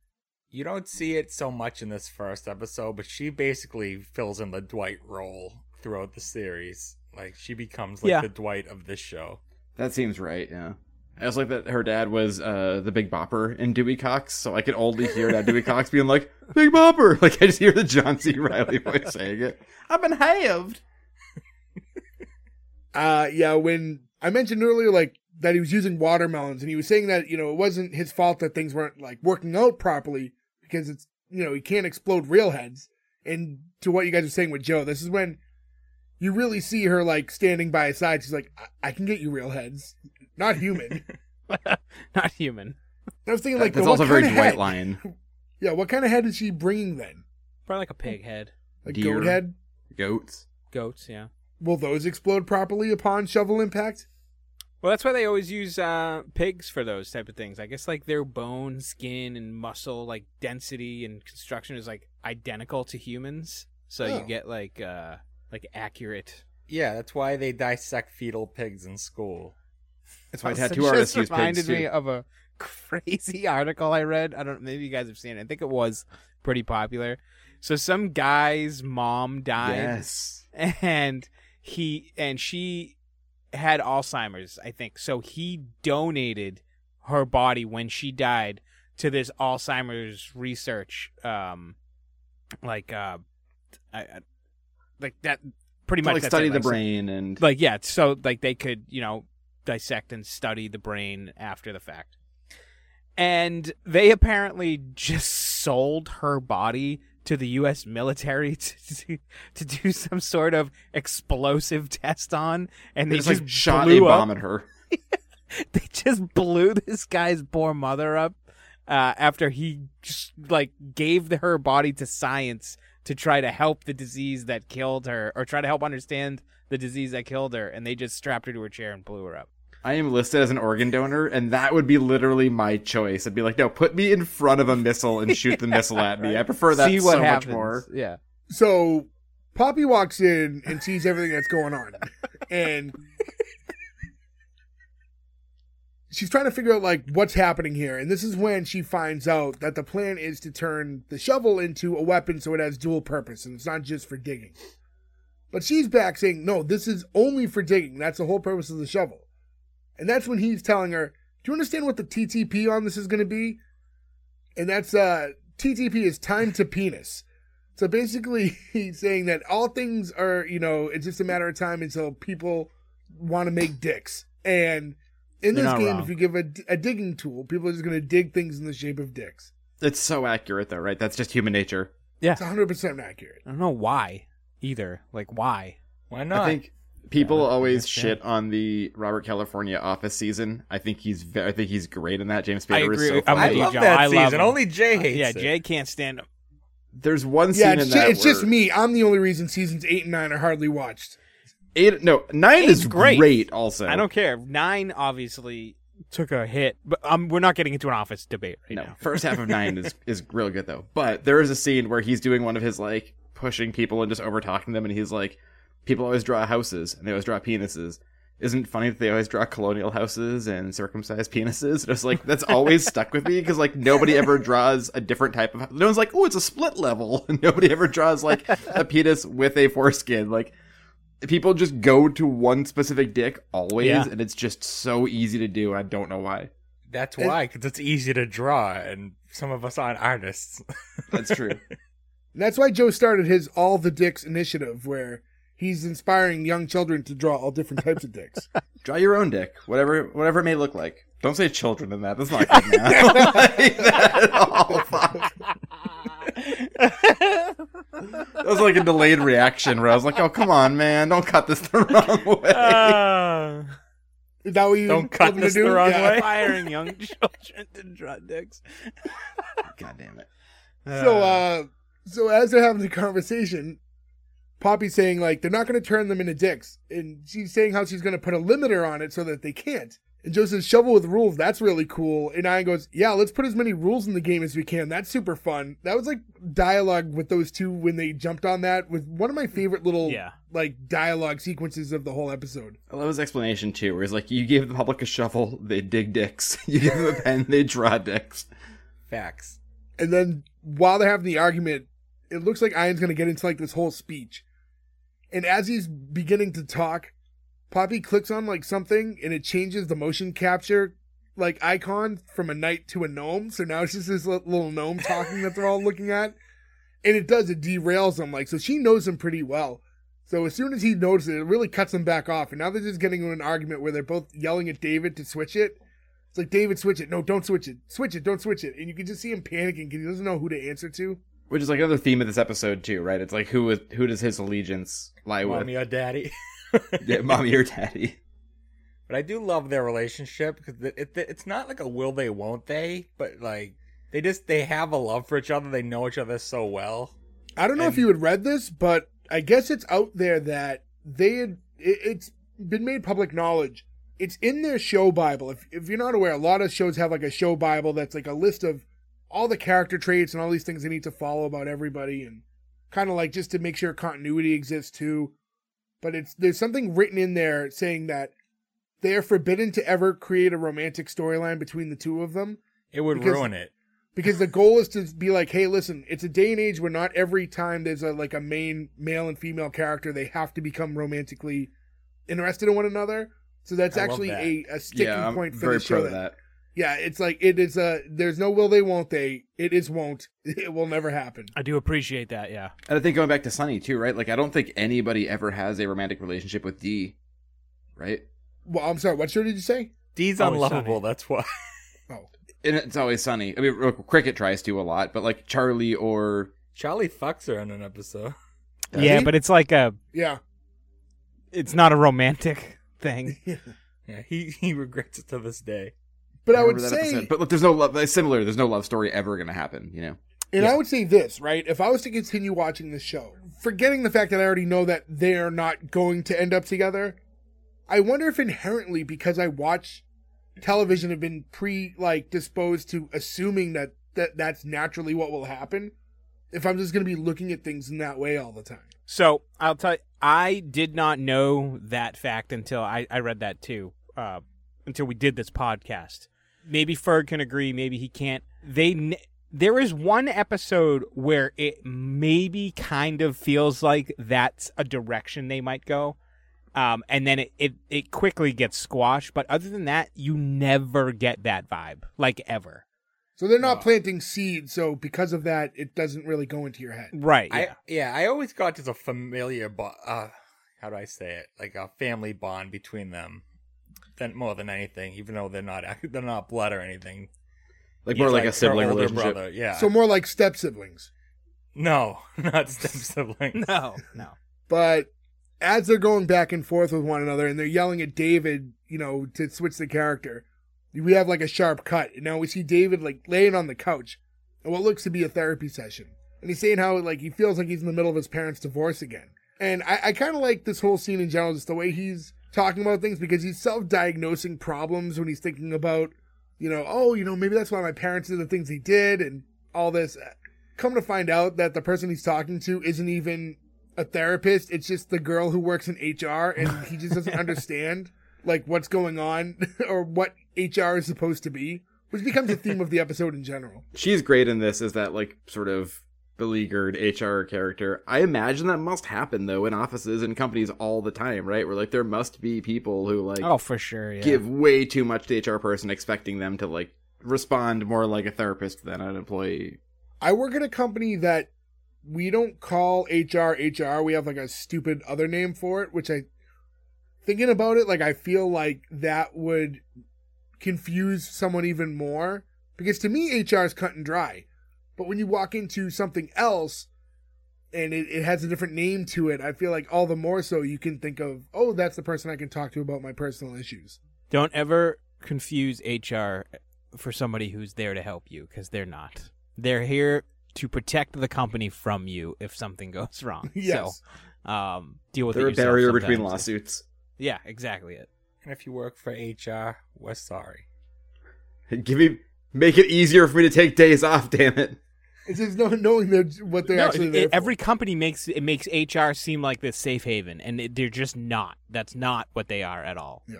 You don't see it so much in this first episode, but she basically fills in the Dwight role throughout the series. Like, she becomes like the Dwight of this show. That seems right, yeah. I also like that her dad was the Big Bopper in Dewey Cox, so I could only hear that Dewey Cox being like, Big Bopper! Like, I just hear the John C. Reilly voice saying it. I've been halved! When I mentioned earlier, like, that he was using watermelons, and he was saying that, you know, it wasn't his fault that things weren't, like, working out properly, because it's, you know, he can't explode real heads. And to what you guys are saying with Joe, this is when you really see her, like, standing by his side. She's like, I can get you real heads. Not human. Not human. I was thinking, like, that's also very Dwight Lion. Yeah, what kind of head is she bringing then? Probably like a pig head. Like deer, goat head? Goats, yeah. Will those explode properly upon shovel impact? Well, that's why they always use pigs for those type of things. I guess, like, their bone, skin, and muscle, like, density and construction is, like, identical to humans. So you get like accurate. Yeah, that's why they dissect fetal pigs in school. That's why tattoo artists use pigs too. It reminded me of a crazy article I read. I don't know, maybe you guys have seen it. I think it was pretty popular. So some guy's mom died. Yes. And she had Alzheimer's, I think. So he donated her body when she died to this Alzheimer's research, study the brain and so like they could, you know, dissect and study the brain after the fact. And they apparently just sold her body to the U.S. military to do some sort of explosive test on, and they just shot a bomb at her. They just blew this guy's poor mother up after he just like gave her body to science to try to help the disease that killed her, or try to help understand the disease that killed her, and they just strapped her to her chair and blew her up. I am listed as an organ donor, and that would be literally my choice. I'd be like, no, put me in front of a missile and shoot the missile at me. I prefer that so happens. Much more. Yeah. So Poppy walks in and sees everything that's going on. And she's trying to figure out, like, what's happening here. And this is when she finds out that the plan is to turn the shovel into a weapon so it has dual purpose, and it's not just for digging. But she's back saying, no, this is only for digging. That's the whole purpose of the shovel. And that's when he's telling her, do you understand what the TTP on this is going to be? And that's, TTP is time to penis. So basically he's saying that all things are, you know, it's just a matter of time until people want to make dicks. And in this game, if you give a digging tool, people are just going to dig things in the shape of dicks. It's so accurate though, right? That's just human nature. Yeah. It's 100% accurate. I don't know why either. Like why? Why not? I think people always shit on the Robert California Office season. I think he's great in that. James Spader is so funny. I love that season. Only Jay hates it. Yeah, Jay can't stand him. There's one scene in that. It's just me. I'm the only reason seasons 8 and 9 are hardly watched. 9 is great. Also, I don't care. 9 obviously took a hit, but we're not getting into an Office debate right now. First half of 9 is real good though. But there is a scene where he's doing one of his like pushing people and just over talking them, and he's like, people always draw houses, and they always draw penises. Isn't it funny that they always draw colonial houses and circumcised penises? And I was like, that's always stuck with me, because, like, nobody ever draws a different type of... No one's like, oh, it's a split level. And nobody ever draws, like, a penis with a foreskin. Like, people just go to one specific dick always, and it's just so easy to do. I don't know why. That's why, because it's easy to draw, and some of us aren't artists. That's true. And that's why Joe started his All the Dicks initiative, where... he's inspiring young children to draw all different types of dicks. Draw your own dick, whatever it may look like. Don't say children in that. That's not good now. I don't like that at all. That was like a delayed reaction where I was like, oh, come on, man. Don't cut this the wrong way. Is that what you don't cut this the wrong way? Inspiring young children to draw dicks. God damn it. So as they're having the conversation... Poppy's saying, like, they're not going to turn them into dicks. And she's saying how she's going to put a limiter on it so that they can't. And Joe says, shovel with rules. That's really cool. And Ian goes, yeah, let's put as many rules in the game as we can. That's super fun. That was, like, dialogue with those two when they jumped on that was one of my favorite little, like, dialogue sequences of the whole episode. I love his explanation, too, where he's like, you gave the public a shovel, they dig dicks. You give them a pen, they draw dicks. Facts. And then while they're having the argument, it looks like Ian's going to get into, like, this whole speech. And as he's beginning to talk, Poppy clicks on, like, something, and it changes the motion capture, like, icon from a knight to a gnome. So now it's just this little gnome talking that they're all looking at. And it derails him. Like, so she knows him pretty well. So as soon as he notices it, it really cuts him back off. And now they're just getting into an argument where they're both yelling at David to switch it. It's like, David, switch it. No, don't switch it. Switch it. Don't switch it. And you can just see him panicking because he doesn't know who to answer to. Which is like another theme of this episode too, right? It's like who does his allegiance lie with? Mommy or daddy? Yeah, mommy or daddy. But I do love their relationship because it's not like a will they won't they, but like they have a love for each other. They know each other so well. I don't know if you had read this, but I guess it's out there that it's been made public knowledge. It's in their show Bible. If you're not aware, a lot of shows have like a show Bible that's like a list of all the character traits and all these things they need to follow about everybody, and kind of like just to make sure continuity exists too. But it's, there's something written in there saying that they are forbidden to ever create a romantic storyline between the two of them. It would ruin it. Because the goal is to be like, hey, listen, it's a day and age where not every time there's a, like a main male and female character, they have to become romantically interested in one another. So that's actually a sticking point for the show. I'm very pro that. Yeah, it's like, it is a, there's no will they, won't they. It is won't. It will never happen. I do appreciate that, yeah. And I think going back to Sunny too, right? Like, I don't think anybody ever has a romantic relationship with Dee, right? Well, I'm sorry, what show did you say? Dee's unlovable, that's why. Oh. And It's Always Sunny. I mean, Cricket tries to a lot, but like Charlie or... Charlie fucks her on an episode. Yeah, but it's like a... Yeah. It's not a romantic thing. Yeah, he regrets it to this day. But I would say, episode. But look, there's no love. Similar, there's no love story ever going to happen, you know. And I would say this, right? If I was to continue watching this show, forgetting the fact that I already know that they are not going to end up together, I wonder if inherently, because I watch television, have been disposed to assuming that that's naturally what will happen. If I'm just going to be looking at things in that way all the time. So I'll tell you, I did not know that fact until I read that too. Until we did this podcast. Maybe Ferg can agree, maybe he can't. There is one episode where it maybe kind of feels like that's a direction they might go, and then it quickly gets squashed. But other than that, you never get that vibe, like ever. So they're not planting seeds, so because of that, it doesn't really go into your head. Right. I always got just a familiar how do I say it? Like a family bond between them. More than anything, even though they're not blood or anything, like more like a sibling relationship. Brother, yeah. So more like step siblings. No, not step siblings. No. But as they're going back and forth with one another, and they're yelling at David, you know, to switch the character, we have like a sharp cut, and now we see David like laying on the couch, in what looks to be a therapy session, and he's saying how like he feels like he's in the middle of his parents' divorce again. And I kind of like this whole scene in general, just the way he's talking about things, because he's self-diagnosing problems when he's thinking about, you know, oh, you know, maybe that's why my parents did the things they did and all this. Come to find out that the person he's talking to isn't even a therapist. It's just the girl who works in HR, and he just doesn't understand like what's going on or what HR is supposed to be, which becomes a theme of the episode in general. She's great in this as that like sort of beleaguered HR character. I imagine that must happen though in offices and companies all the time, right? Where like there must be people who like for sure give way too much to HR person, expecting them to like respond more like a therapist than an employee. I work at a company that we don't call HR. We have like a stupid other name for it, which I thinking about it, like I feel like that would confuse someone even more, because to me HR is cut and dry. But when you walk into something else and it has a different name to it, I feel like all the more so you can think of, oh, that's the person I can talk to about my personal issues. Don't ever confuse HR for somebody who's there to help you, because they're not. They're here to protect the company from you if something goes wrong. Yes. So deal with it yourself. They're a barrier between lawsuits. Yeah, exactly it. And if you work for HR, we're sorry. Make it easier for me to take days off, damn it. It's just not knowing what they're actually there for. Every company makes HR seem like this safe haven, and they're just not. That's not what they are at all. Yeah,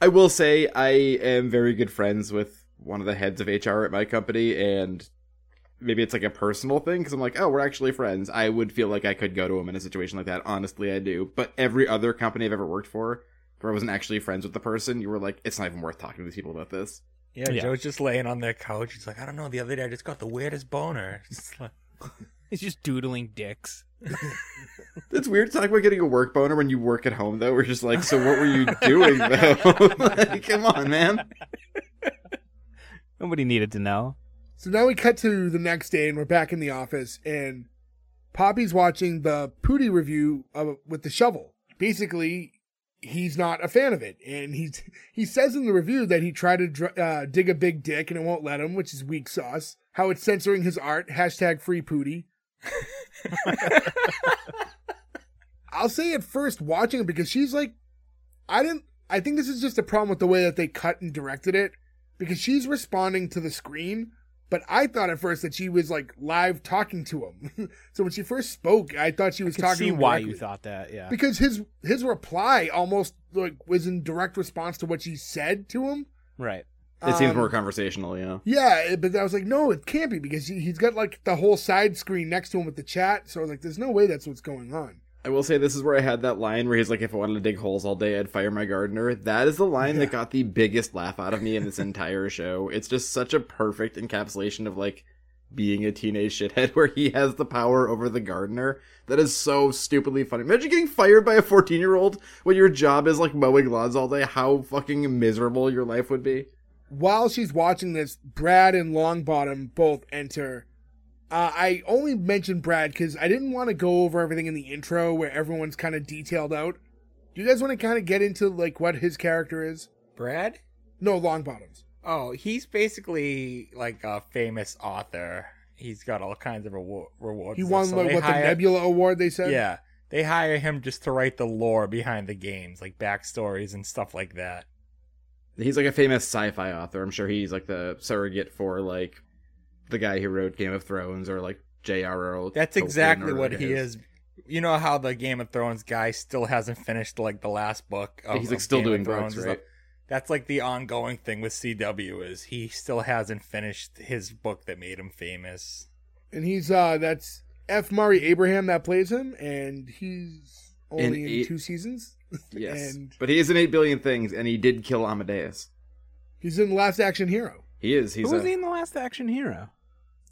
I will say I am very good friends with one of the heads of HR at my company, and maybe it's like a personal thing because I'm like, oh, we're actually friends. I would feel like I could go to him in a situation like that. Honestly, I do. But every other company I've ever worked for where I wasn't actually friends with the person, you were like, it's not even worth talking to these people about this. Yeah, Joe's just laying on their couch. He's like, I don't know, the other day I just got the weirdest boner. It's like, he's just doodling dicks. It's weird to talk about getting a work boner when you work at home, though. We're just like, so what were you doing, though? Like, come on, man. Nobody needed to know. So now we cut to the next day, and we're back in the office, and Poppy's watching the Pootie review with the shovel. Basically, he's not a fan of it, and he says in the review that he tried to dig a big dick and it won't let him, which is weak sauce. How it's censoring his art. #FreePootie. I'll say at first watching it, because she's like, I think this is just a problem with the way that they cut and directed it, because she's responding to the screen, But I thought at first that she was like live talking to him. So when she first spoke, I thought she was talking to him. I can see why you thought that, yeah. Because his reply almost like was in direct response to what she said to him. Right. It seems more conversational, yeah. Yeah, but I was like, no, it can't be, because he's got like the whole side screen next to him with the chat. So I was like, there's no way that's what's going on. I will say this is where I had that line where he's like, if I wanted to dig holes all day, I'd fire my gardener. That is the line that got the biggest laugh out of me in this entire show. It's just such a perfect encapsulation of like being a teenage shithead where he has the power over the gardener. That is so stupidly funny. Imagine getting fired by a 14-year-old when your job is like mowing lawns all day. How fucking miserable your life would be. While she's watching this, Brad and Longbottom both enter. I only mentioned Brad because I didn't want to go over everything in the intro where everyone's kind of detailed out. Do you guys want to kind of get into like what his character is? Brad? No, Longbottom's. Oh, he's basically like a famous author. He's got all kinds of rewards. He won the Nebula Award, they said? Yeah. They hire him just to write the lore behind the games, like backstories and stuff like that. He's like a famous sci-fi author. I'm sure he's like the surrogate for like the guy who wrote Game of Thrones or like J.R.R. That's exactly what he is. You know how the Game of Thrones guy still hasn't finished like the last book of he's like still doing Thrones, right? That's like the ongoing thing with CW is he still hasn't finished his book that made him famous. And he's that's F. Murray Abraham that plays him, and he's only in 2 seasons. Yes, but he is in 8 billion things, and he did kill Amadeus. He's in Last Action Hero. He is. Who was he in the Last Action Hero?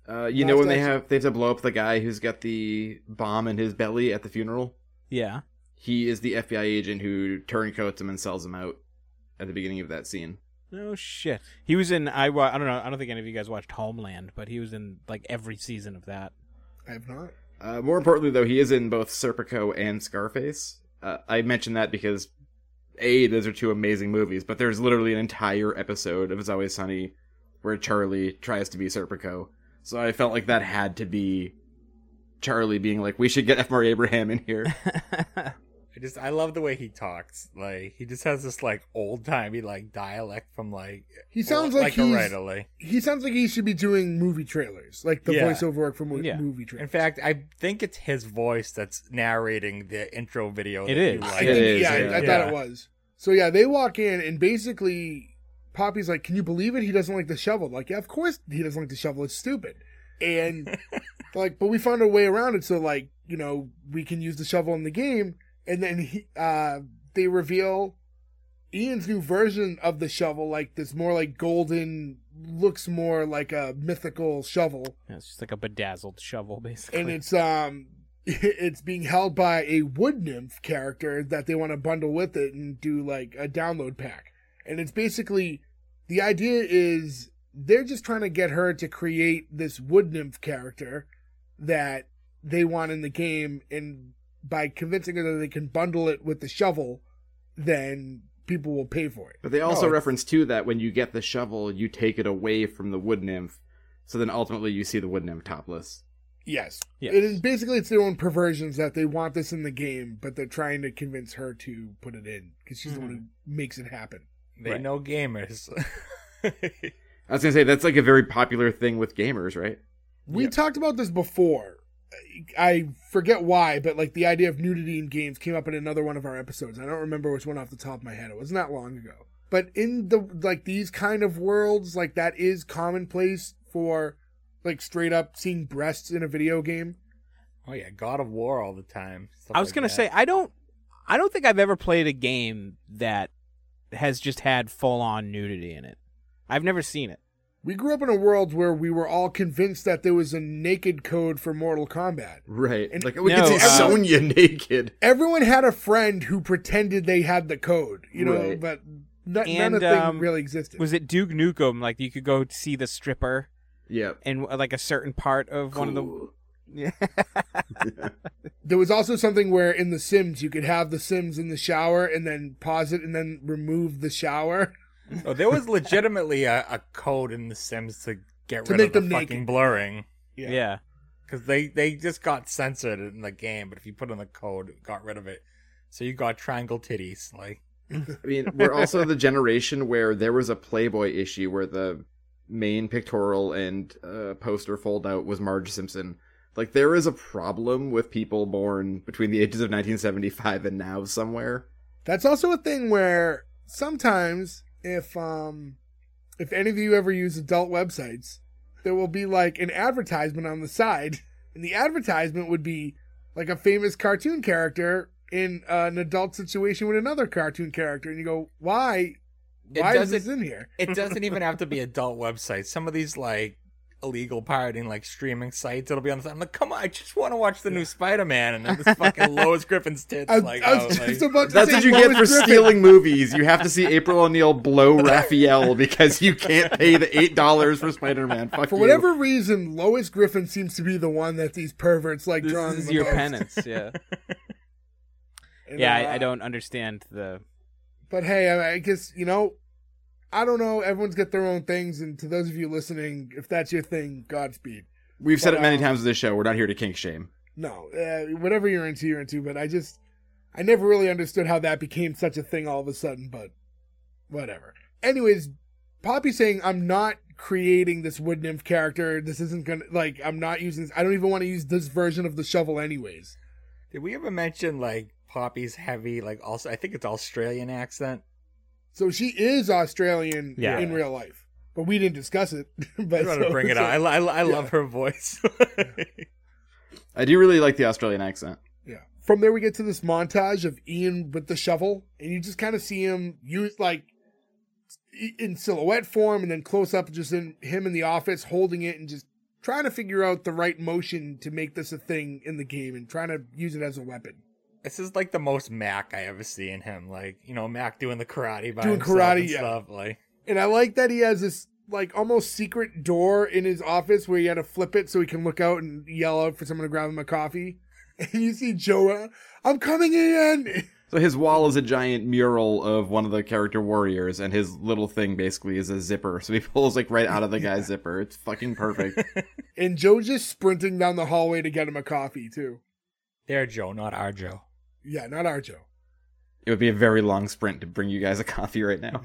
You know when they have to blow up the guy who's got the bomb in his belly at the funeral? Yeah. He is the FBI agent who turncoats him and sells him out at the beginning of that scene. Oh, shit. He was in, I don't know, I don't think any of you guys watched Homeland, but he was in like every season of that. I have not. More importantly, though, he is in both Serpico and Scarface. I mentioned that because, A, those are two amazing movies, but there's literally an entire episode of It's Always Sunny where Charlie tries to be Serpico. So I felt like that had to be Charlie being like, we should get F. Murray Abraham in here. I love the way he talks. Like, he just has this, like, old-timey, like, dialect from, like... He sounds like he's... He sounds like he should be doing movie trailers. Like, the voiceover work for movie trailers. In fact, I think it's his voice that's narrating the intro video. It is. I thought it was. So, yeah, they walk in, and basically... Poppy's like, can you believe it? He doesn't like the shovel. Like, yeah, of course he doesn't like the shovel. It's stupid. And, like, but we found a way around it. So, like, you know, we can use the shovel in the game. And then they reveal Ian's new version of the shovel. Like, this more, like, golden, looks more like a mythical shovel. Yeah, it's just like a bedazzled shovel, basically. And it's being held by a wood nymph character that they want to bundle with it and do, like, a download pack. And it's basically, the idea is they're just trying to get her to create this wood nymph character that they want in the game. And by convincing her that they can bundle it with the shovel, then people will pay for it. But they also reference, too, that when you get the shovel, you take it away from the wood nymph. So then ultimately you see the wood nymph topless. Yes. It is basically, it's their own perversions that they want this in the game, but they're trying to convince her to put it in because she's the one who makes it happen. They know gamers. I was going to say, that's like a very popular thing with gamers, right? We talked about this before. I forget why, but like the idea of nudity in games came up in another one of our episodes. I don't remember which one off the top of my head. It was not long ago. But in the like these kind of worlds, like that is commonplace for like straight up seeing breasts in a video game. Oh yeah, God of War all the time. I was going to say, I don't think I've ever played a game that has just had full-on nudity in it. I've never seen it. We grew up in a world where we were all convinced that there was a naked code for Mortal Kombat. Right. And like, we could see Sonya naked. Everyone had a friend who pretended they had the code, you know, but none of the thing really existed. Was it Duke Nukem? Like, you could go see the stripper. Yeah. And, like, a certain part of one of the... Yeah. There was also something where in The Sims you could have The Sims in the shower and then pause it and then remove the shower. Oh, there was legitimately a code in The Sims to get rid of the fucking blurring. Yeah. Because they just got censored in the game, but if you put in the code, it got rid of it. So you got triangle titties. Like, I mean, we're also the generation where there was a Playboy issue where the main pictorial and poster foldout was Marge Simpson. Like, there is a problem with people born between the ages of 1975 and now somewhere. That's also a thing where sometimes if any of you ever use adult websites, there will be like an advertisement on the side, and the advertisement would be like a famous cartoon character in an adult situation with another cartoon character, and you go, why is this in here? It doesn't even have to be adult websites. Some of these like illegal pirating like streaming sites, it'll be on the side. I'm like, come on, I just want to watch the new Spider-Man, and then this fucking Lois Griffin's tits. That's what you get for stealing movies. You have to see April O'Neil blow Raphael because you can't pay the $8 for Spider-Man. Fuck for you. Whatever reason, Lois Griffin seems to be the one that these perverts like this drawing. This is your most. Penance, yeah. I don't understand the. But hey, I guess, you know, I don't know. Everyone's got their own things, and to those of you listening, if that's your thing, Godspeed. We've said it many times on this show. We're not here to kink shame. No, whatever you're into, you're into. But I never really understood how that became such a thing all of a sudden. But whatever. Anyways, Poppy's saying I'm not creating this wood nymph character. This isn't gonna I'm not using this. I don't even want to use this version of the shovel, anyways. Did we ever mention Poppy's heavy also? I think it's Australian accent. So she is Australian in real life, but we didn't discuss it. But I want to bring it up. I love her voice. I do really like the Australian accent. Yeah. From there, we get to this montage of Æon with the shovel, and you just kind of see him use in silhouette form, and then close up, just in him in the office holding it and just trying to figure out the right motion to make this a thing in the game and trying to use it as a weapon. This is the most Mac I ever see in him. Mac doing the karate by himself and stuff. And I like that he has this almost secret door in his office where you had to flip it so he can look out and yell out for someone to grab him a coffee. And you see Joe, I'm coming in! So his wall is a giant mural of one of the character warriors, and his little thing basically is a zipper. So he pulls right out of the guy's zipper. It's fucking perfect. And Joe's just sprinting down the hallway to get him a coffee, too. They're Joe, not our Joe. Yeah, not our Joe. It would be a very long sprint to bring you guys a coffee right now.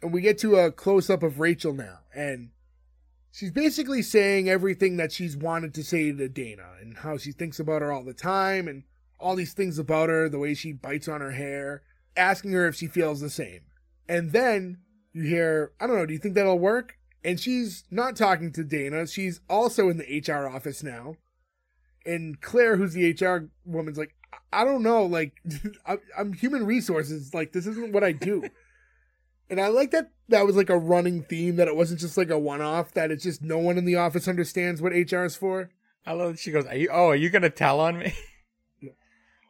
And we get to a close-up of Rachel now, and she's basically saying everything that she's wanted to say to Dana, and how she thinks about her all the time, and all these things about her, the way she bites on her hair, asking her if she feels the same. And then you hear, I don't know, do you think that'll work? And she's not talking to Dana. She's also in the HR office now. And Claire, who's the HR woman's like, I don't know, I'm human resources, this isn't what I do. And I like that that was a running theme, that it wasn't just a one-off, that it's just no one in the office understands what HR is for. I love that she goes, are you going to tell on me? Yeah.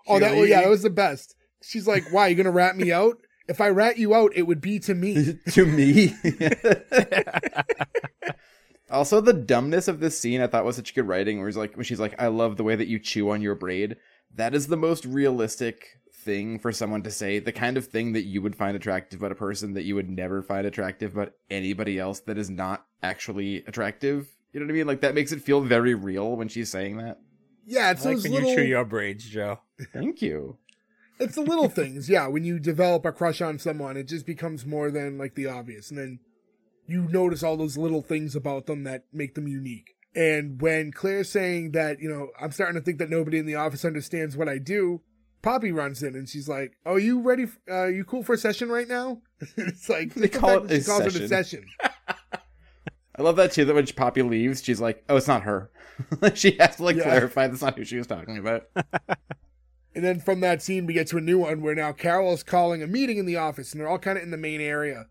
Oh, that was the best. She's like, why, you going to rat me out? If I rat you out, it would be to me. To me? Also, the dumbness of this scene I thought was such good writing, where he's when she's I love the way that you chew on your braid. That is the most realistic thing for someone to say, the kind of thing that you would find attractive about a person that you would never find attractive about anybody else that is not actually attractive. You know what I mean? That makes it feel very real when she's saying that. Yeah, it's those when you chew your braids, Joe. Thank you. It's the little things, yeah. When you develop a crush on someone, it just becomes more than the obvious, and then you notice all those little things about them that make them unique. And when Claire's saying that, I'm starting to think that nobody in the office understands what I do, Poppy runs in and she's like, oh, you ready? You cool for a session right now? It's she calls it a session. I love that too, that when Poppy leaves, she's like, oh, it's not her. She has to clarify that's not who she was talking about. And then from that scene, we get to a new one where now Carol's calling a meeting in the office, and they're all kind of in the main area.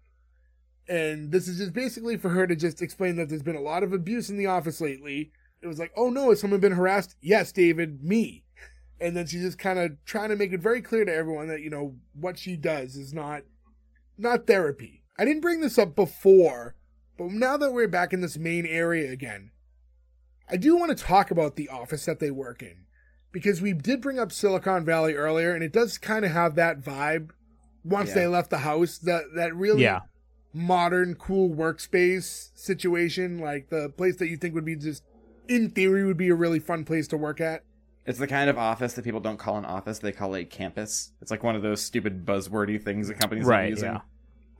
And this is just basically for her to just explain that there's been a lot of abuse in the office lately. It was oh no, has someone been harassed? Yes, David, me. And then she's just kind of trying to make it very clear to everyone that, what she does is not therapy. I didn't bring this up before, but now that we're back in this main area again, I do want to talk about the office that they work in. Because we did bring up Silicon Valley earlier, and it does kind of have that vibe once they left the house. That really... Yeah. Modern cool workspace situation, the place that you think would be just in theory would be a really fun place to work at. It's the kind of office that people don't call an office, they call a campus. It's one of those stupid buzzwordy things that companies are using. Yeah.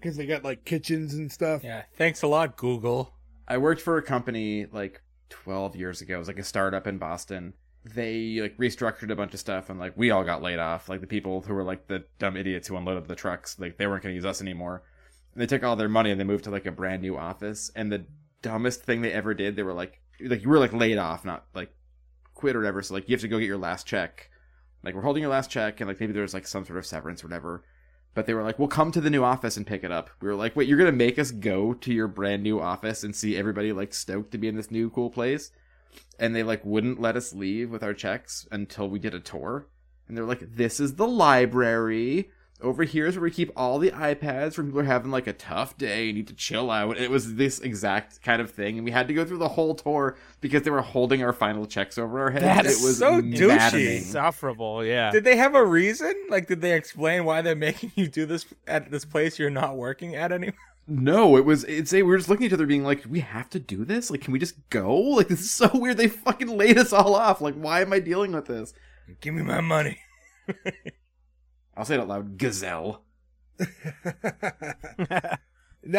Because they got like kitchens and stuff. Yeah. Thanks a lot, Google. I worked for a company like 12 years ago. It was like a startup in Boston. They like restructured a bunch of stuff and like we all got laid off. Like the people who were like the dumb idiots who unloaded the trucks, like they weren't going to use us anymore. And they took all their money and they moved to like a brand new office. And the dumbest thing they ever did, they were like you were like laid off, not like quit or whatever. So like you have to go get your last check. Like we're holding your last check and like maybe there's like some sort of severance or whatever. But they were like, we'll come to the new office and pick it up. We were like, wait, you're going to make us go to your brand new office and see everybody like stoked to be in this new cool place? And they like wouldn't let us leave with our checks until we did a tour. And they're like, this is the library. Over here is where we keep all the iPads for people who are having like a tough day and need to chill out. It was this exact kind of thing. And we had to go through the whole tour because they were holding our final checks over our heads. That is so douchey. Insufferable, yeah. Did they have a reason? Like, did they explain why they're making you do this at this place you're not working at anymore? No, we were just looking at each other being like, we have to do this? Like, can we just go? Like, this is so weird. They fucking laid us all off. Like, why am I dealing with this? Give me my money. I'll say it out loud. Gazelle. That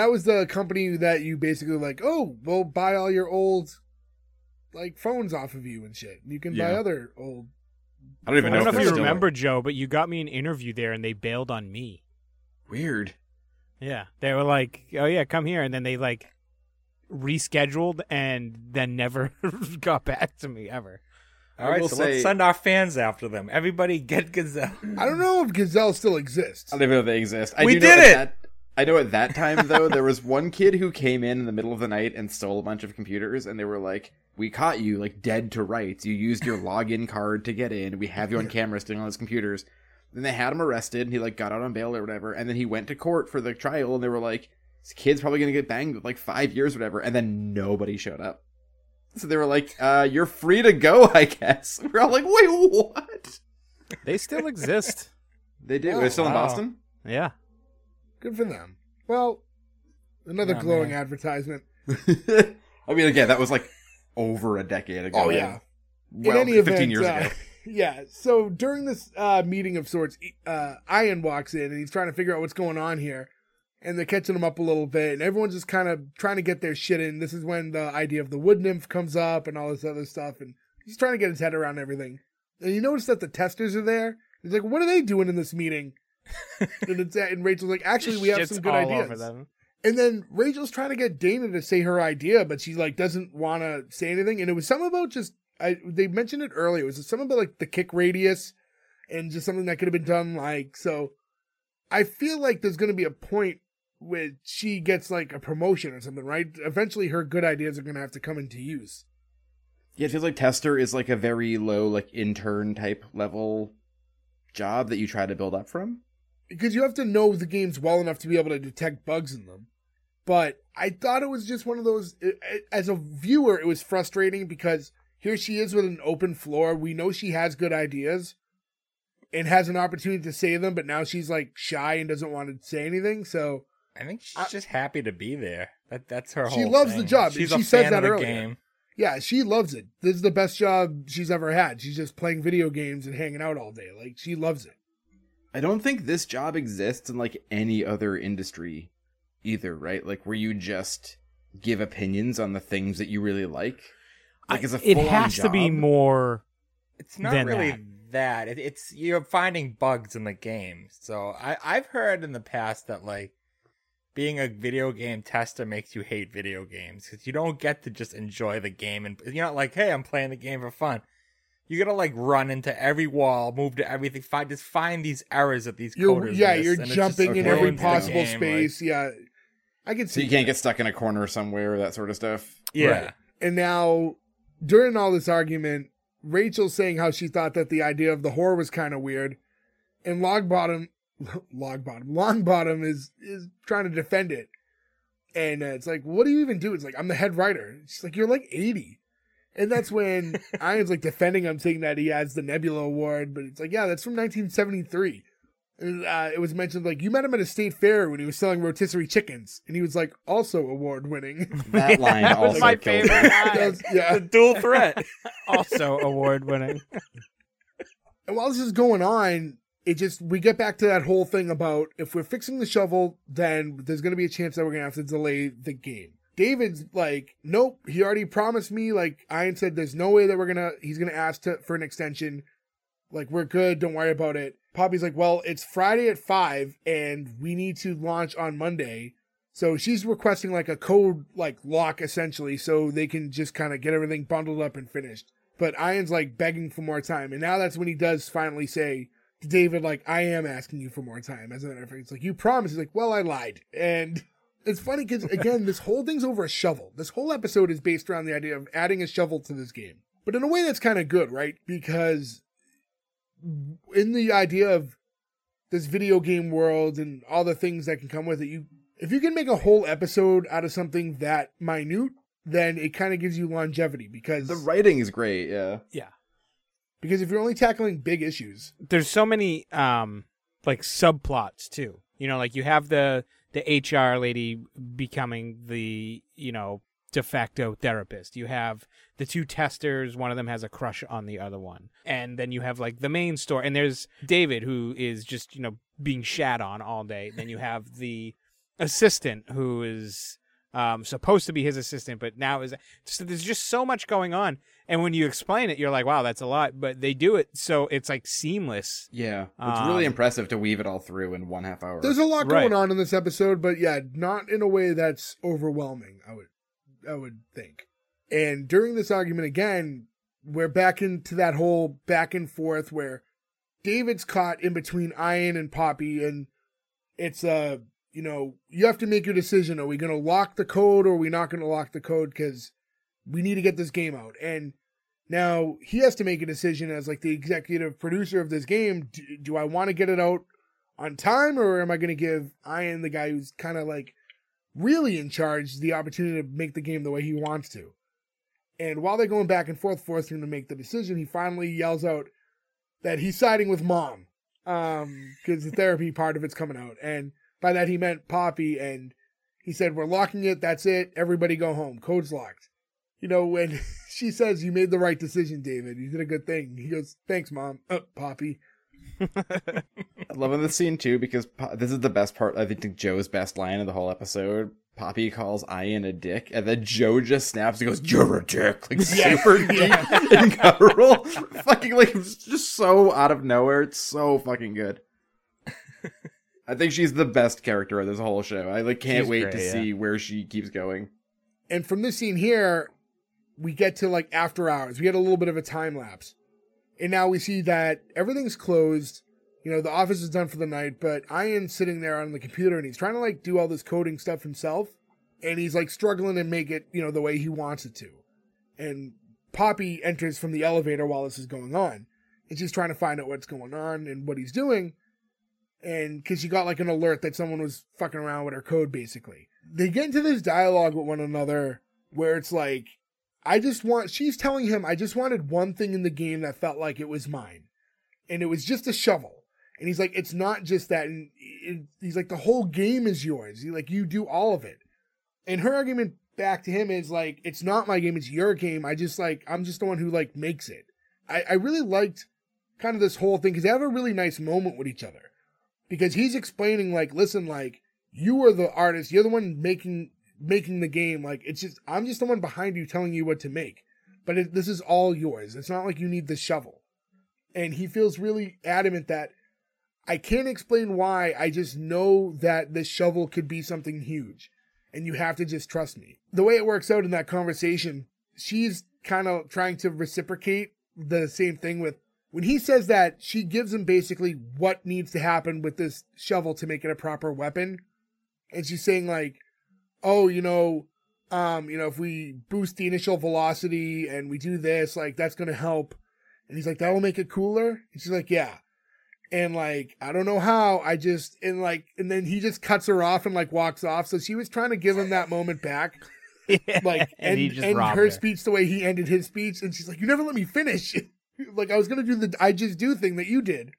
was the company that you basically like, oh, we'll buy all your old like phones off of you and shit. You can buy other old. I don't know if you remember, Joe, but you got me an interview there and they bailed on me. Weird. Yeah. They were like, oh, yeah, come here. And then they like rescheduled and then never got back to me ever. All right, so let's send our fans after them. Everybody get Gazelle. I don't know if Gazelle still exists. I don't even know if they exist. I know at that time, though, there was one kid who came in the middle of the night and stole a bunch of computers, and they were like, we caught you, like, dead to rights. You used your login card to get in. We have you on camera stealing all those computers. Then they had him arrested, and he, like, got out on bail or whatever, and then he went to court for the trial, and they were like, this kid's probably going to get banged with, like, 5 years or whatever, and then nobody showed up. So they were like, you're free to go, I guess. We're all like, wait, what? They still exist. They do. Oh, they're still in Boston? Yeah. Good for them. Well, another glowing advertisement. I mean, again, that was like over a decade ago. Oh, yeah. Well, in any 15 years ago. Yeah. So during this meeting of sorts, Æon walks in and he's trying to figure out what's going on here. And they're catching them up a little bit, and everyone's just kind of trying to get their shit in. This is when the idea of the wood nymph comes up and all this other stuff, and he's trying to get his head around everything. And you notice that the testers are there. He's like, what are they doing in this meeting? And Rachel's like, actually, we have some good ideas. And then Rachel's trying to get Dana to say her idea, but she like doesn't want to say anything. And it was something about they mentioned it earlier. It was something about like the kick radius and just something that could have been done like, so I feel like there's going to be a point where she gets like a promotion or something, right? Eventually her good ideas are going to have to come into use. Yeah, it feels like tester is like a very low like intern type level job that you try to build up from. Because you have to know the games well enough to be able to detect bugs in them. But I thought it was just one of those, as a viewer, it was frustrating because here she is with an open floor. We know she has good ideas and has an opportunity to say them, but now she's like shy and doesn't want to say anything, so I think she's just happy to be there. That's her whole thing. She loves the job. She says that earlier. Yeah, she loves it. This is the best job she's ever had. She's just playing video games and hanging out all day. Like, she loves it. I don't think this job exists in, like, any other industry either, right? Like, where you just give opinions on the things that you really like. Like, it's a full-on job. It has to be more than that. It's you're finding bugs in the game. So I've heard in the past that, like, being a video game tester makes you hate video games because you don't get to just enjoy the game. And you're not like, hey, I'm playing the game for fun. You got to like run into every wall, move to everything, find these errors at these coders. Yeah, you're jumping in every possible space. Like, yeah, I can see. So you can't get stuck in a corner somewhere, that sort of stuff. Yeah. Right. And now, during all this argument, Rachel's saying how she thought that the idea of the horror was kind of weird. And Longbottom is trying to defend it, and it's like, what do you even do? It's like, I'm the head writer. She's like, you're like 80, and that's when Iron's like defending him, saying that he has the Nebula Award, but it's like, yeah, that's from 1973. And, it was mentioned like you met him at a state fair when he was selling rotisserie chickens, and he was like also award winning. That line that was also my favorite. The dual threat, also award winning. And while this is going on, it just, we get back to that whole thing about if we're fixing the shovel, then there's going to be a chance that we're going to have to delay the game. David's like, nope, he already promised me, like, Ian said there's no way that we're going to, he's going to ask for an extension. Like, we're good, don't worry about it. Poppy's like, well, it's Friday at 5 and we need to launch on Monday. So she's requesting like a code, like lock essentially, so they can just kind of get everything bundled up and finished. But Ian's like begging for more time. And now that's when he does finally say to David, like, I am asking you for more time. As a matter of fact, it's like, you promised. He's like, well, I lied. And it's funny because, again, this whole thing's over a shovel. This whole episode is based around the idea of adding a shovel to this game. But in a way that's kind of good, right? Because in the idea of this video game world and all the things that can come with it, if you can make a whole episode out of something that minute, then it kind of gives you longevity because... The writing is great, yeah. Yeah. Because if you're only tackling big issues... There's so many, like, subplots, too. You know, like, you have the HR lady becoming the, you know, de facto therapist. You have the two testers. One of them has a crush on the other one. And then you have, like, the main story. And there's David, who is just, you know, being shat on all day. And then you have the assistant, who is supposed to be his assistant, but now is... So there's just so much going on. And when you explain it, you're like, wow, that's a lot. But they do it, so it's, like, seamless. Yeah. It's really impressive to weave it all through in 1.5 hours. There's a lot going on in this episode, but, yeah, not in a way that's overwhelming, I would think. And during this argument, again, we're back into that whole back and forth where David's caught in between Ian and Poppy, and it's a... You know, you have to make your decision. Are we going to lock the code or are we not going to lock the code? Because we need to get this game out. And now he has to make a decision as like the executive producer of this game. Do I want to get it out on time, or am I going to give Ian, the guy who's kind of like really in charge, the opportunity to make the game the way he wants to? And while they're going back and forth, forcing him to make the decision, he finally yells out that he's siding with Mom because the therapy part of it's coming out. And by that, he meant Poppy, and he said, we're locking it, that's it, everybody go home, code's locked. You know, when she says, you made the right decision, David, you did a good thing. He goes, thanks, Mom. Poppy. I'm loving this scene, too, because this is the best part, I think, Joe's best line of the whole episode. Poppy calls Ian a dick, and then Joe just snaps and goes, you're a dick, like super deep and guttural. Fucking, like, it's just so out of nowhere. It's so fucking good. I think she's the best character of this whole show. I like can't wait to see where she keeps going. And from this scene here, we get to like after hours. We get a little bit of a time lapse. And now we see that everything's closed. You know, the office is done for the night, but Ian's sitting there on the computer and he's trying to like do all this coding stuff himself. And he's like struggling to make it, you know, the way he wants it to. And Poppy enters from the elevator while this is going on. And she's trying to find out what's going on and what he's doing. And because she got like an alert that someone was fucking around with her code, basically. They get into this dialogue with one another where it's like, she's telling him, I just wanted one thing in the game that felt like it was mine. And it was just a shovel. And he's like, it's not just that. And he's like, the whole game is yours. He's like, you do all of it. And her argument back to him is like, it's not my game, it's your game. I'm just the one who like makes it. I really liked kind of this whole thing because they have a really nice moment with each other. Because he's explaining, like, listen, like, you are the artist. You're the one making the game. Like, it's just, I'm just the one behind you telling you what to make. But this is all yours. It's not like you need the shovel. And he feels really adamant that I can't explain why. I just know that this shovel could be something huge. And you have to just trust me. The way it works out in that conversation, she's kind of trying to reciprocate the same thing with, when he says that, she gives him basically what needs to happen with this shovel to make it a proper weapon. And she's saying like, oh, you know, if we boost the initial velocity and we do this, like that's going to help. And he's like, that'll make it cooler. And she's like, yeah. And like, I don't know how, and then he just cuts her off and like walks off. So she was trying to give him that moment back. Like, and he just end her speech the way he ended his speech. And she's like, you never let me finish. Like, I was going to do the I just do thing that you did.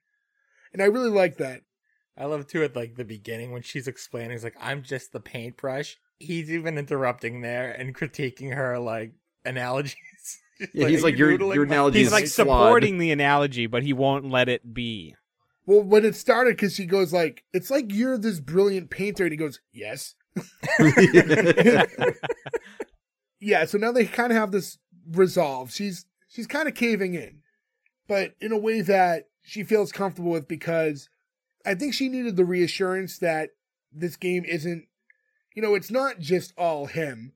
And I really like that. I love, too, at, like, the beginning when she's explaining, it's like, I'm just the paintbrush. He's even interrupting there and critiquing her, like, analogies. Yeah, like, he's like, your analogy is flawed. He's, like, supporting the analogy, but he won't let it be. Well, when it started, because he goes like, it's like you're this brilliant painter. And he goes, yes. Yeah. So now they kind of have this resolve. She's kind of caving in, but in a way that she feels comfortable with, because I think she needed the reassurance that this game isn't, you know, it's not just all him.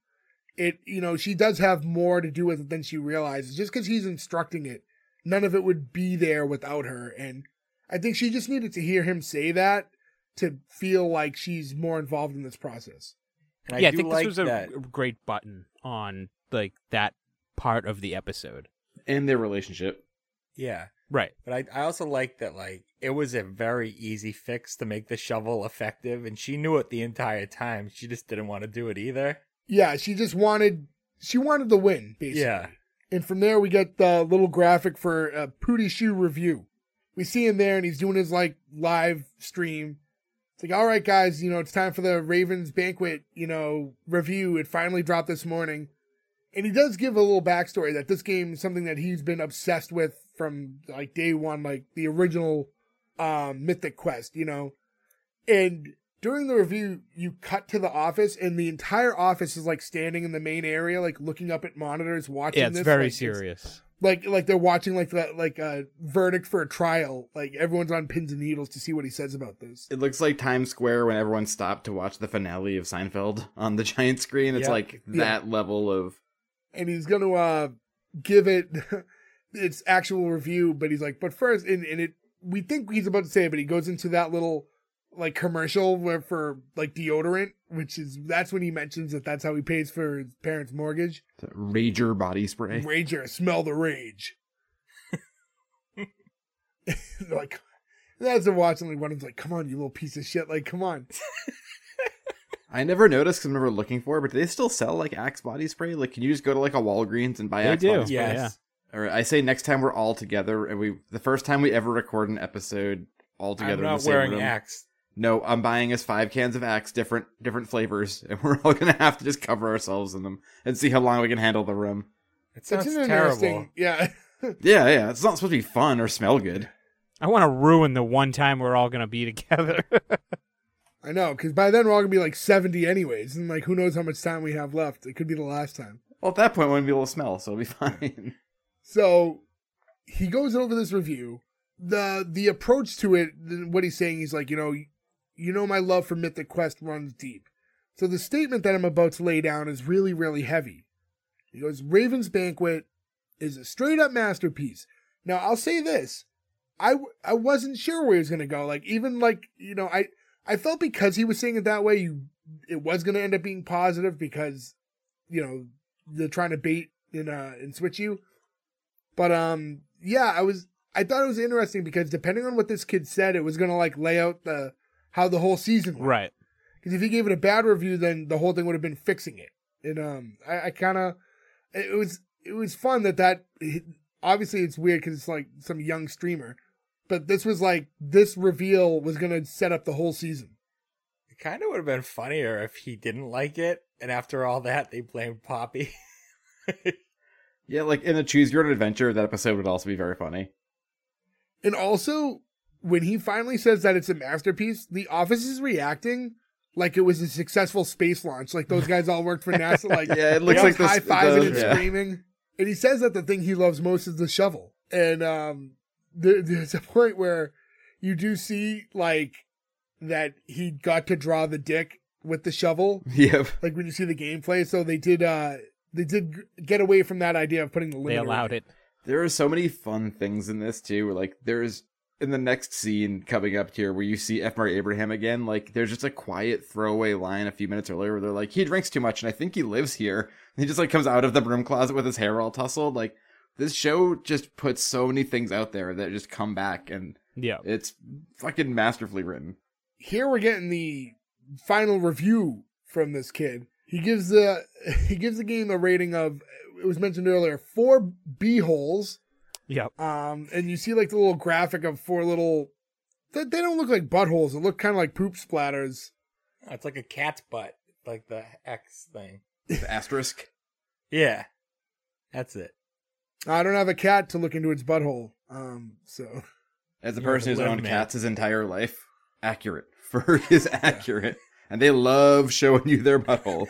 It, you know, she does have more to do with it than she realizes. Just because he's instructing it, none of it would be there without her. And I think she just needed to hear him say that to feel like she's more involved in this process. And yeah, I think like this was a great button on like that part of the episode and their relationship. Yeah, right. But I also like that like it was a very easy fix to make the shovel effective, and she knew it the entire time. She just didn't want to do it either. Yeah, she just wanted the win basically. Yeah, and from there we get the little graphic for a Pootie Shoe review. We see him there, and he's doing his like live stream. It's like, all right, guys, you know, it's time for the Raven's Banquet, you know, review. It finally dropped this morning. And he does give a little backstory that this game is something that he's been obsessed with from like day one, like the original Mythic Quest, you know. And during the review, you cut to the office, and the entire office is like standing in the main area, like looking up at monitors, watching. Yeah, it's this. Very like, serious. It's, Like they're watching like that, like a verdict for a trial. Like everyone's on pins and needles to see what he says about this. It looks like Times Square when everyone stopped to watch the finale of Seinfeld on the giant screen. It's like that level of. And he's going to give it its actual review, but he's like, but first, and it, we think he's about to say it, but he goes into that little like commercial where for like deodorant, that's when he mentions that that's how he pays for his parents' mortgage. Rager body spray. Rager, smell the rage. Like, that's a watch, and like one of them's like, come on, you little piece of shit. Like, come on. I never noticed because I'm never looking for it, but do they still sell like Axe body spray? Like, can you just go to like a Walgreens and buy Axe body spray? Yeah. All right. I say next time we're all together, and the first time we ever record an episode all together in the same room. I'm not wearing Axe. No, I'm buying us 5 cans of Axe, different flavors, and we're all going to have to just cover ourselves in them and see how long we can handle the room. It sounds terrible. Yeah. Yeah. It's not supposed to be fun or smell good. I want to ruin the one time we're all going to be together. I know, because by then we're all going to be like 70 anyways, and like who knows how much time we have left. It could be the last time. Well, at that point, we won't be able to smell, so it'll be fine. So he goes over this review. The approach to it, what he's saying, he's like, you know, my love for Mythic Quest runs deep. So the statement that I'm about to lay down is really, really heavy. He goes, Raven's Banquet is a straight-up masterpiece. Now, I'll say this. I wasn't sure where he was going to go. Like, even, like, you know, I felt because he was saying it that way, it was going to end up being positive because, you know, they're trying to bait and switch you. But, yeah, I thought it was interesting because depending on what this kid said, it was going to, like, lay out how the whole season went. Right. Because if he gave it a bad review, then the whole thing would have been fixing it. And I kind of, it was fun that obviously it's weird because it's like some young streamer, but this was like, this reveal was going to set up the whole season. It kind of would have been funnier if he didn't like it. And after all that, they blamed Poppy. Yeah, like in a Choose Your Own Adventure, that episode would also be very funny. And also, when he finally says that it's a masterpiece, the office is reacting like it was a successful space launch. Like those guys all worked for NASA. Like, yeah, it looks like this, high-fiving and screaming. And he says that the thing he loves most is the shovel. And there's a point where you do see like that he got to draw the dick with the shovel. Yep. Like when you see the gameplay. So they did get away from that idea of putting the limiter. They allowed it. There are so many fun things in this, too. Like, there's, in the next scene coming up here, where you see F. Murray Abraham again, like, there's just a quiet throwaway line a few minutes earlier where they're like, he drinks too much, and I think he lives here. And he just, like, comes out of the broom closet with his hair all tousled. Like, this show just puts so many things out there that just come back, and it's fucking masterfully written. Here we're getting the final review from this kid. He gives the game a rating of... It was mentioned earlier, 4 b-holes. Yep. And you see like the little graphic of 4 little. They don't look like buttholes. They look kind of like poop splatters. Oh, it's like a cat's butt, like the X thing. The asterisk. Yeah, that's it. I don't have a cat to look into its butthole. So As a person who's owned cats his entire life, accurate. Fur is accurate. Yeah. And they love showing you their buttholes.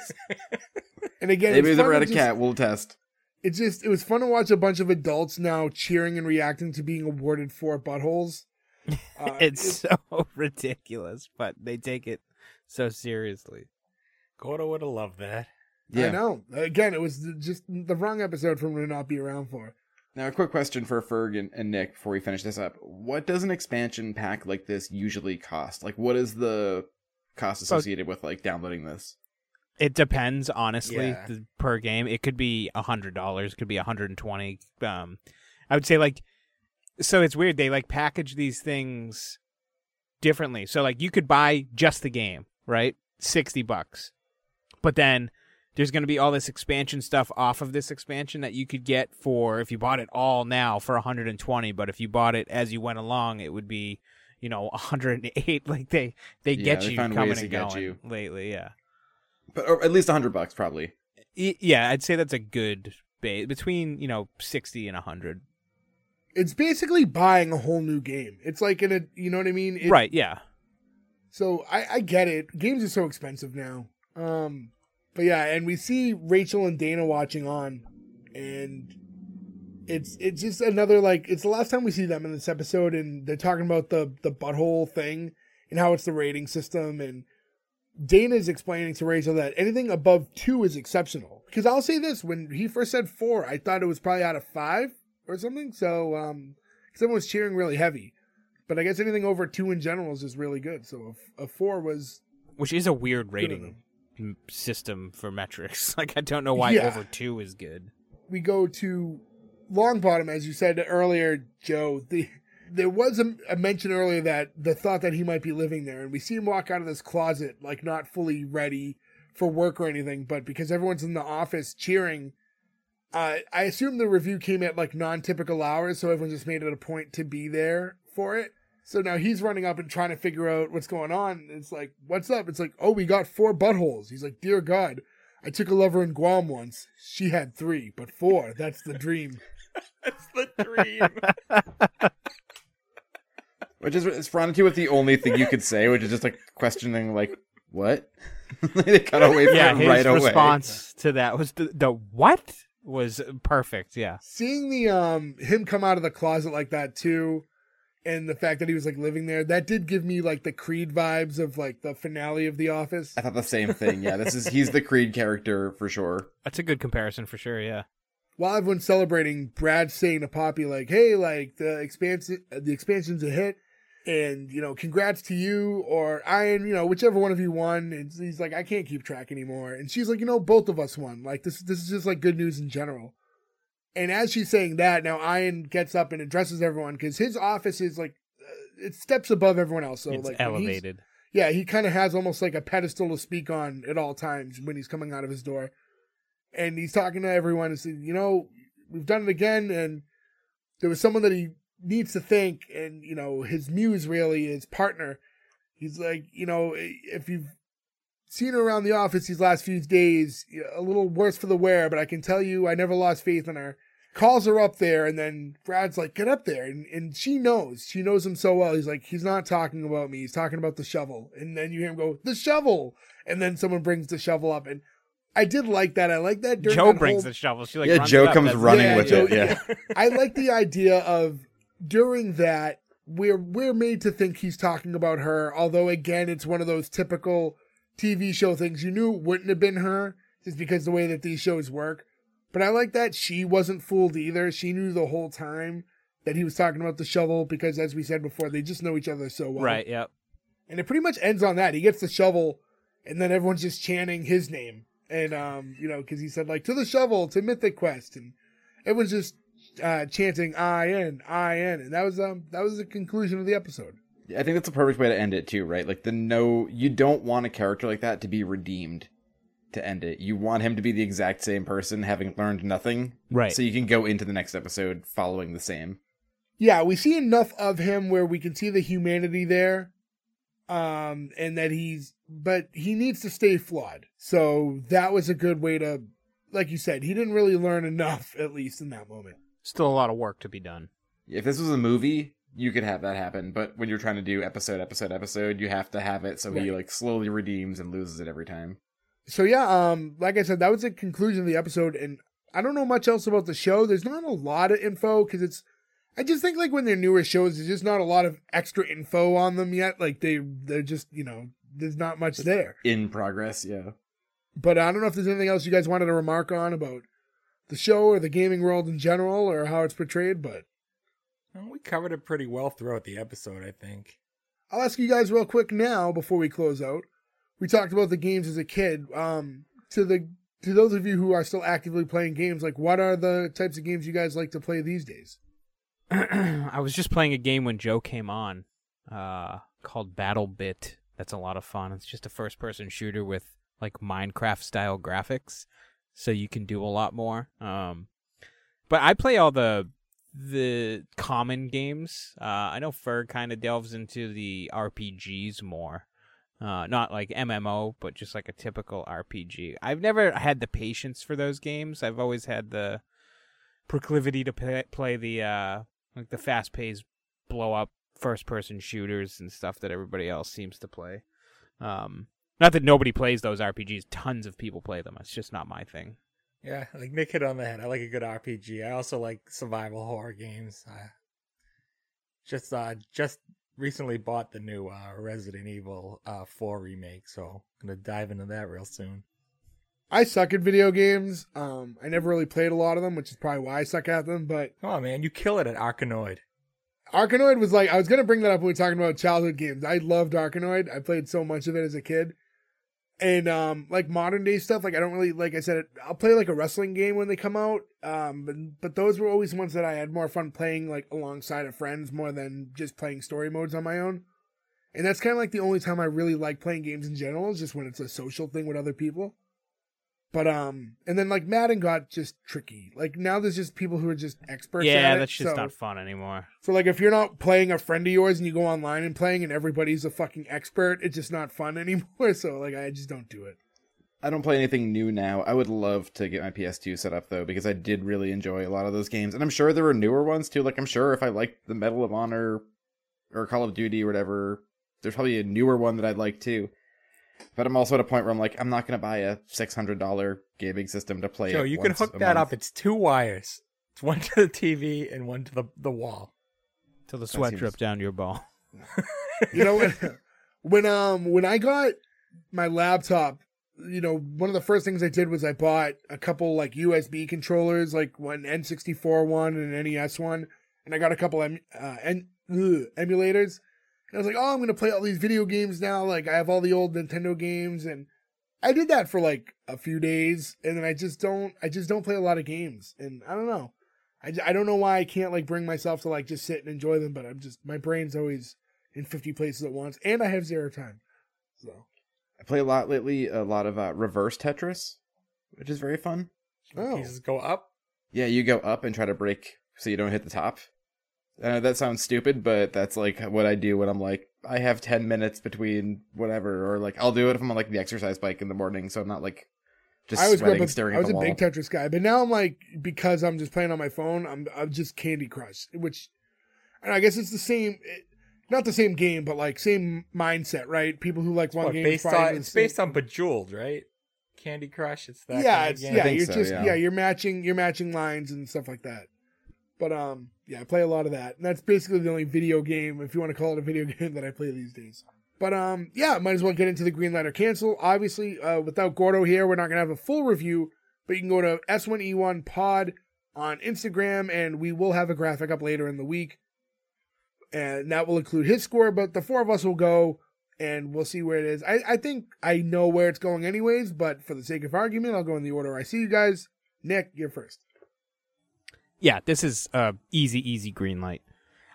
And again, maybe they've never had a cat. We'll test. It's just, it was fun to watch a bunch of adults now cheering and reacting to being awarded four buttholes. It's so ridiculous, but they take it so seriously. Gordo would have loved that. Yeah. I know. Again, it was just the wrong episode for him to not be around for. Now, a quick question for Ferg and Nick before we finish this up. What does an expansion pack like this usually cost? Like, what is the cost associated with, like, downloading this? It depends, honestly, per game. It could be $100. It could be $120. I would say, like, so it's weird. They, like, package these things differently. So, like, you could buy just the game, right? $60. But then there's going to be all this expansion stuff off of this expansion that you could get for, if you bought it all now, for $120. But if you bought it as you went along, it would be, you know, $108. Like, they get you coming and going lately, yeah. But or at least $100 probably. Yeah, I'd say that's a good base. Between, you know, 60 and 100. It's basically buying a whole new game. It's like in a, you know what I mean? It, right, yeah. So I get it. Games are so expensive now. But yeah, and we see Rachel and Dana watching on, and it's just another, like, it's the last time we see them in this episode, and they're talking about the butthole thing and how it's the rating system, and Dana's explaining to Rachel that anything above 2 is exceptional. Because I'll say this, when he first said 4, I thought it was probably out of 5 or something. So, because everyone was cheering really heavy. But I guess anything over 2 in general is just really good. So a 4 was... Which is a weird rating system for metrics. Like, I don't know why over 2 is good. We go to Longbottom, as you said earlier, Joe. There was a mention earlier that the thought that he might be living there, and we see him walk out of this closet, like, not fully ready for work or anything, but because everyone's in the office cheering, I assume the review came at, like, non-typical hours, so everyone just made it a point to be there for it. So now he's running up and trying to figure out what's going on. It's like, what's up? It's like, oh, we got 4 buttholes. He's like, dear God, I took a lover in Guam once. She had 3, but 4, that's the dream. That's the dream. Which is, it's Frontier with the only thing you could say, which is just, like, questioning, like, what? They cut away from it right away. His response to that was the what was perfect, yeah. Seeing the him come out of the closet like that, too, and the fact that he was, like, living there, that did give me, like, the Creed vibes of, like, the finale of The Office. I thought the same thing, yeah. This is he's the Creed character, for sure. That's a good comparison, for sure, yeah. While everyone's celebrating, Brad's saying to Poppy, like, hey, like, the expansion's a hit. And, you know, congrats to you or Ian, you know, whichever one of you won. And he's like, I can't keep track anymore. And she's like, you know, both of us won. Like, this is just, like, good news in general. And as she's saying that, now Ian gets up and addresses everyone because his office is, like, it steps above everyone else. So, it's like, elevated. Yeah, he kind of has almost like a pedestal to speak on at all times when he's coming out of his door. And he's talking to everyone and says, you know, we've done it again. And there was someone that he needs to thank, and, you know, his muse really, his partner. He's like, you know, if you've seen her around the office these last few days, a little worse for the wear, but I can tell you I never lost faith in her. Calls her up there, and then Brad's like, get up there. And she knows him so well. He's like, he's not talking about me. He's talking about the shovel. And then you hear him go, the shovel. And then someone brings the shovel up, and I did like that. I like that. Joe brings the shovel. She, like, runs Joe up. Comes running with it. Yeah. I like the idea of during that we're made to think he's talking about her. Although again, it's one of those typical TV show things. You knew it wouldn't have been her just because the way that these shows work. But I like that she wasn't fooled either. She knew the whole time that he was talking about the shovel because, as we said before, they just know each other so well. Right. Yep. And it pretty much ends on that. He gets the shovel, and then everyone's just chanting his name. And, you know, because he said, like, to the shovel, to Mythic Quest. And everyone's just chanting Æon. And that was the conclusion of the episode. Yeah, I think that's the perfect way to end it, too, right? Like, you don't want a character like that to be redeemed to end it. You want him to be the exact same person, having learned nothing. Right. So you can go into the next episode following the same. Yeah, we see enough of him where we can see the humanity there. And that but he needs to stay flawed. So that was a good way to, like you said, he didn't really learn enough, at least in that moment. Still a lot of work to be done. If this was a movie, you could have that happen, but when you're trying to do episode, you have to have it so he like slowly redeems and loses it every time. So yeah, like I said, that was the conclusion of the episode, and I don't know much else about the show. There's not a lot of info because it's, I just think like when they're newer shows, there's just not a lot of extra info on them yet. Like they're just, you know, there's not much there. In progress, yeah. But I don't know if there's anything else you guys wanted to remark on about the show or the gaming world in general or how it's portrayed, but... Well, we covered it pretty well throughout the episode, I think. I'll ask you guys real quick now before we close out. We talked about the games as a kid. To those of you who are still actively playing games, like what are the types of games you guys like to play these days? I was just playing a game when Joe came on called Battle Bit. That's a lot of fun. It's just a first-person shooter with like Minecraft-style graphics, so you can do a lot more. But I play all the common games. I know Ferg kind of delves into the RPGs more. Not like MMO, but just like a typical RPG. I've never had the patience for those games. I've always had the proclivity to play the like the fast-paced blow-up first-person shooters and stuff that everybody else seems to play. Not that nobody plays those RPGs. Tons of people play them. It's just not my thing. Yeah, like Nick hit on the head. I like a good RPG. I also like survival horror games. Just recently bought the new Resident Evil 4 remake, so I'm going to dive into that real soon. I suck at video games. I never really played a lot of them, which is probably why I suck at them, but... Oh, man, you kill it at Arkanoid. Arkanoid was like... I was going to bring that up when we were talking about childhood games. I loved Arkanoid. I played so much of it as a kid. And, like, modern-day stuff, like, I don't really... Like I said, I'll play, like, a wrestling game when they come out. But those were always ones that I had more fun playing, like, alongside of friends more than just playing story modes on my own. And that's kind of, like, the only time I really like playing games in general is just when it's a social thing with other people. But, and then, like, Madden got just tricky. Like, now there's just people who are just experts at it. Yeah, that's just not fun anymore. So, like, if you're not playing a friend of yours and you go online and playing and everybody's a fucking expert, it's just not fun anymore. So, like, I just don't do it. I don't play anything new now. I would love to get my PS2 set up, though, because I did really enjoy a lot of those games. And I'm sure there were newer ones, too. Like, I'm sure if I liked the Medal of Honor or Call of Duty or whatever, there's probably a newer one that I'd like, too. But I'm also at a point where I'm like, I'm not going to buy a $600 gaming system to play. Joe, you can hook that up. It's two wires. It's one to the TV and one to the wall. Till the sweat drips down your ball. You know, when I got my laptop, you know, one of the first things I did was I bought a couple like USB controllers, like one N64 one and an NES one, and I got a couple emulators. I was like, oh, I'm going to play all these video games now. Like, I have all the old Nintendo games. And I did that for, like, a few days. And then I just don't play a lot of games. And I don't know. I don't know why I can't, like, bring myself to, like, just sit and enjoy them. But I'm just, my brain's always in 50 places at once. And I have zero time. So I play a lot lately, a lot of reverse Tetris, which is very fun. Oh. You just go up? Yeah, you go up and try to break so you don't hit the top. I know that sounds stupid, but that's, like, what I do when I'm, like, I have 10 minutes between whatever, or, like, I'll do it if I'm on, like, the exercise bike in the morning, so I'm not, like, just sweating, staring at the wall. I was a big Tetris guy, but now I'm, like, because I'm just playing on my phone, I'm just Candy Crush, which, and I guess it's the same, not the same game, but, like, same mindset, right? People who like one game. It's based on Bejeweled, right? Candy Crush, it's that kind of game. Yeah, you're matching lines and stuff like that. But, yeah, I play a lot of that. And that's basically the only video game, if you want to call it a video game, that I play these days. But, yeah, might as well get into the green light or cancel. Obviously, without Gordo here, we're not going to have a full review, but you can go to S1E1 Pod on Instagram, and we will have a graphic up later in the week. And that will include his score, but the four of us will go, and we'll see where it is. I think I know where it's going anyways, but for the sake of argument, I'll go in the order I see you guys. Nick, you're first. Yeah, this is easy green light.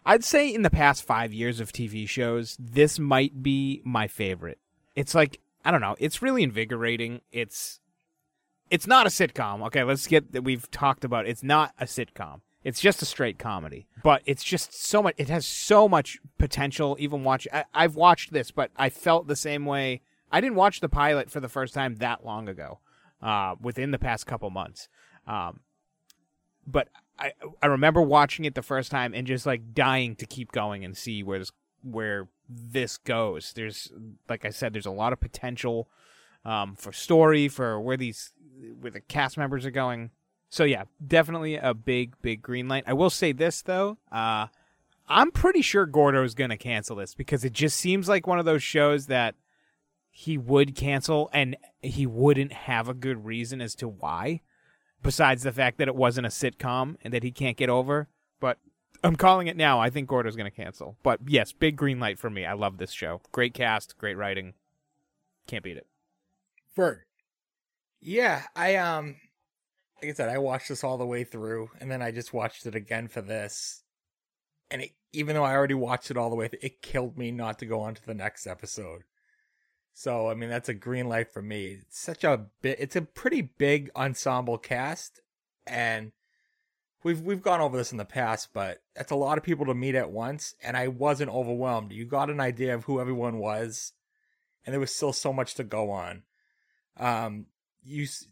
I'd say in the past 5 years of TV shows, this might be my favorite. It's like, I don't know, it's really invigorating. It's not a sitcom. Okay, let's get that we've talked about. It's not a sitcom. It's just a straight comedy. But it's just so much, it has so much potential. Even watch, I've watched this, but I felt the same way. I didn't watch the pilot for the first time that long ago, within the past couple months. But I remember watching it the first time and just like dying to keep going and see where this goes. There's, like I said, there's a lot of potential for story, for where the cast members are going. So yeah, definitely a big green light. I will say this though, I'm pretty sure Gordo's gonna cancel this because it just seems like one of those shows that he would cancel and he wouldn't have a good reason as to why, besides the fact that it wasn't a sitcom and that he can't get over. But I'm calling it now. I think Gordo's going to cancel. But yes, big green light for me. I love this show. Great cast, great writing. Can't beat it. Vern. Yeah, like I said, I watched this all the way through, and then I just watched it again for this. And it, even though I already watched it all the way through, it killed me not to go on to the next episode. So, I mean, that's a green light for me. It's such a bit. It's a pretty big ensemble cast, and We've gone over this in the past, but that's a lot of people to meet at once, and I wasn't overwhelmed. You got an idea of who everyone was, and there was still so much to go on.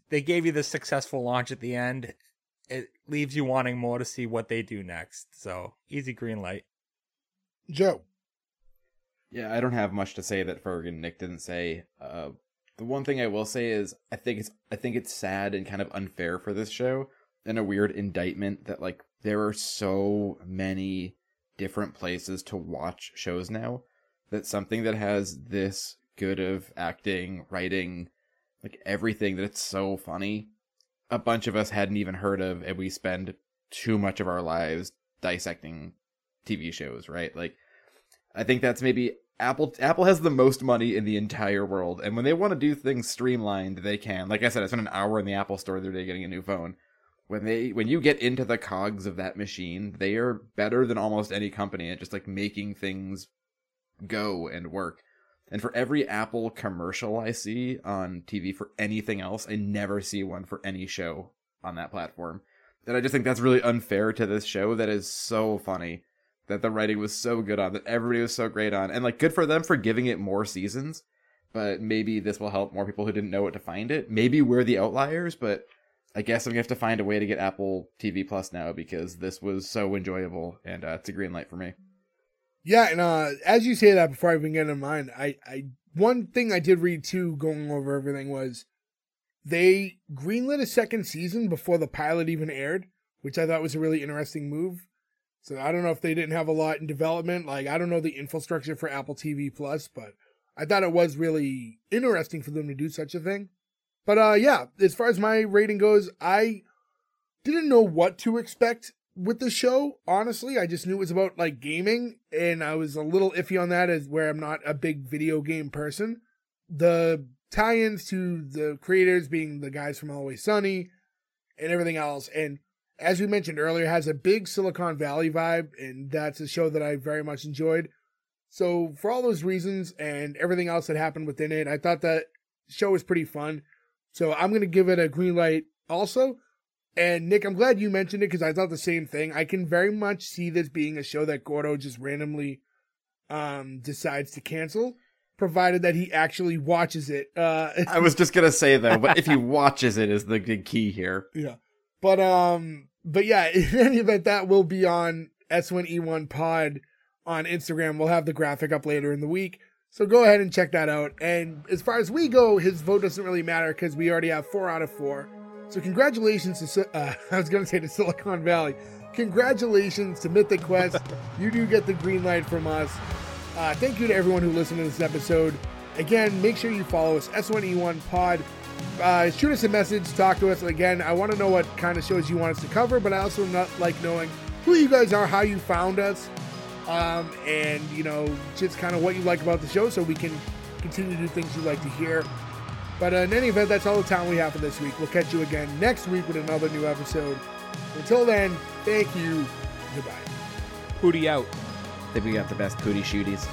They gave you the successful launch at the end. It leaves you wanting more to see what they do next. So, easy green light. Joe. Yeah, I don't have much to say that Ferg and Nick didn't say. The one thing I will say is I think it's sad and kind of unfair for this show, and a weird indictment that, like, there are so many different places to watch shows now that something that has this good of acting, writing, like, everything, that it's so funny, a bunch of us hadn't even heard of, and we spend too much of our lives dissecting TV shows, right? Like, I think that's maybe Apple has the most money in the entire world, and when they want to do things streamlined, they can. Like I said, I spent an hour in the Apple store the other day getting a new phone. When you get into the cogs of that machine, they are better than almost any company at just, like, making things go and work. And for every Apple commercial I see on TV for anything else, I never see one for any show on that platform. And I just think that's really unfair to this show that is so funny, that the writing was so good on, that everybody was so great on. And, like, good for them for giving it more seasons, but maybe this will help more people who didn't know what to find it. Maybe we're the outliers, but I guess I'm going to have to find a way to get Apple TV Plus now, because this was so enjoyable, and it's a green light for me. Yeah, and as you say that, before I even get in mind, I one thing I did read, too, going over everything, was they greenlit a second season before the pilot even aired, which I thought was a really interesting move. So I don't know if they didn't have a lot in development. Like, I don't know the infrastructure for Apple TV Plus, but I thought it was really interesting for them to do such a thing. But yeah, as far as my rating goes, I didn't know what to expect with the show, honestly. I just knew it was about, like, gaming, and I was a little iffy on that, as where I'm not a big video game person. The tie-ins to the creators being the guys from Always Sunny and everything else, and as we mentioned earlier, has a big Silicon Valley vibe, and that's a show that I very much enjoyed. So for all those reasons and everything else that happened within it, I thought that show was pretty fun. So I'm going to give it a green light also. And Nick, I'm glad you mentioned it, because I thought the same thing. I can very much see this being a show that Gordo just randomly decides to cancel, provided that he actually watches it. I was just going to say, though, but if he watches it is the key here. Yeah. But yeah, in any event, that will be on S1E1 Pod on Instagram. We'll have the graphic up later in the week. So go ahead and check that out. And as far as we go, his vote doesn't really matter, because we already have 4 out of 4. So congratulations to, to Silicon Valley. Congratulations to Mythic Quest. You do get the green light from us. Thank you to everyone who listened to this episode. Again, make sure you follow us, S1E1 Pod. Shoot us a message, talk to us. Again, I want to know what kind of shows you want us to cover, but I also not like knowing who you guys are, how you found us. And, you know, just kind of what you like about the show, so we can continue to do things you like to hear. But in any event, that's all the time we have for this week. We'll catch you again next week with another new episode. Until then, thank you. Goodbye. Pootie out. I think we got the best Pootie Shooties.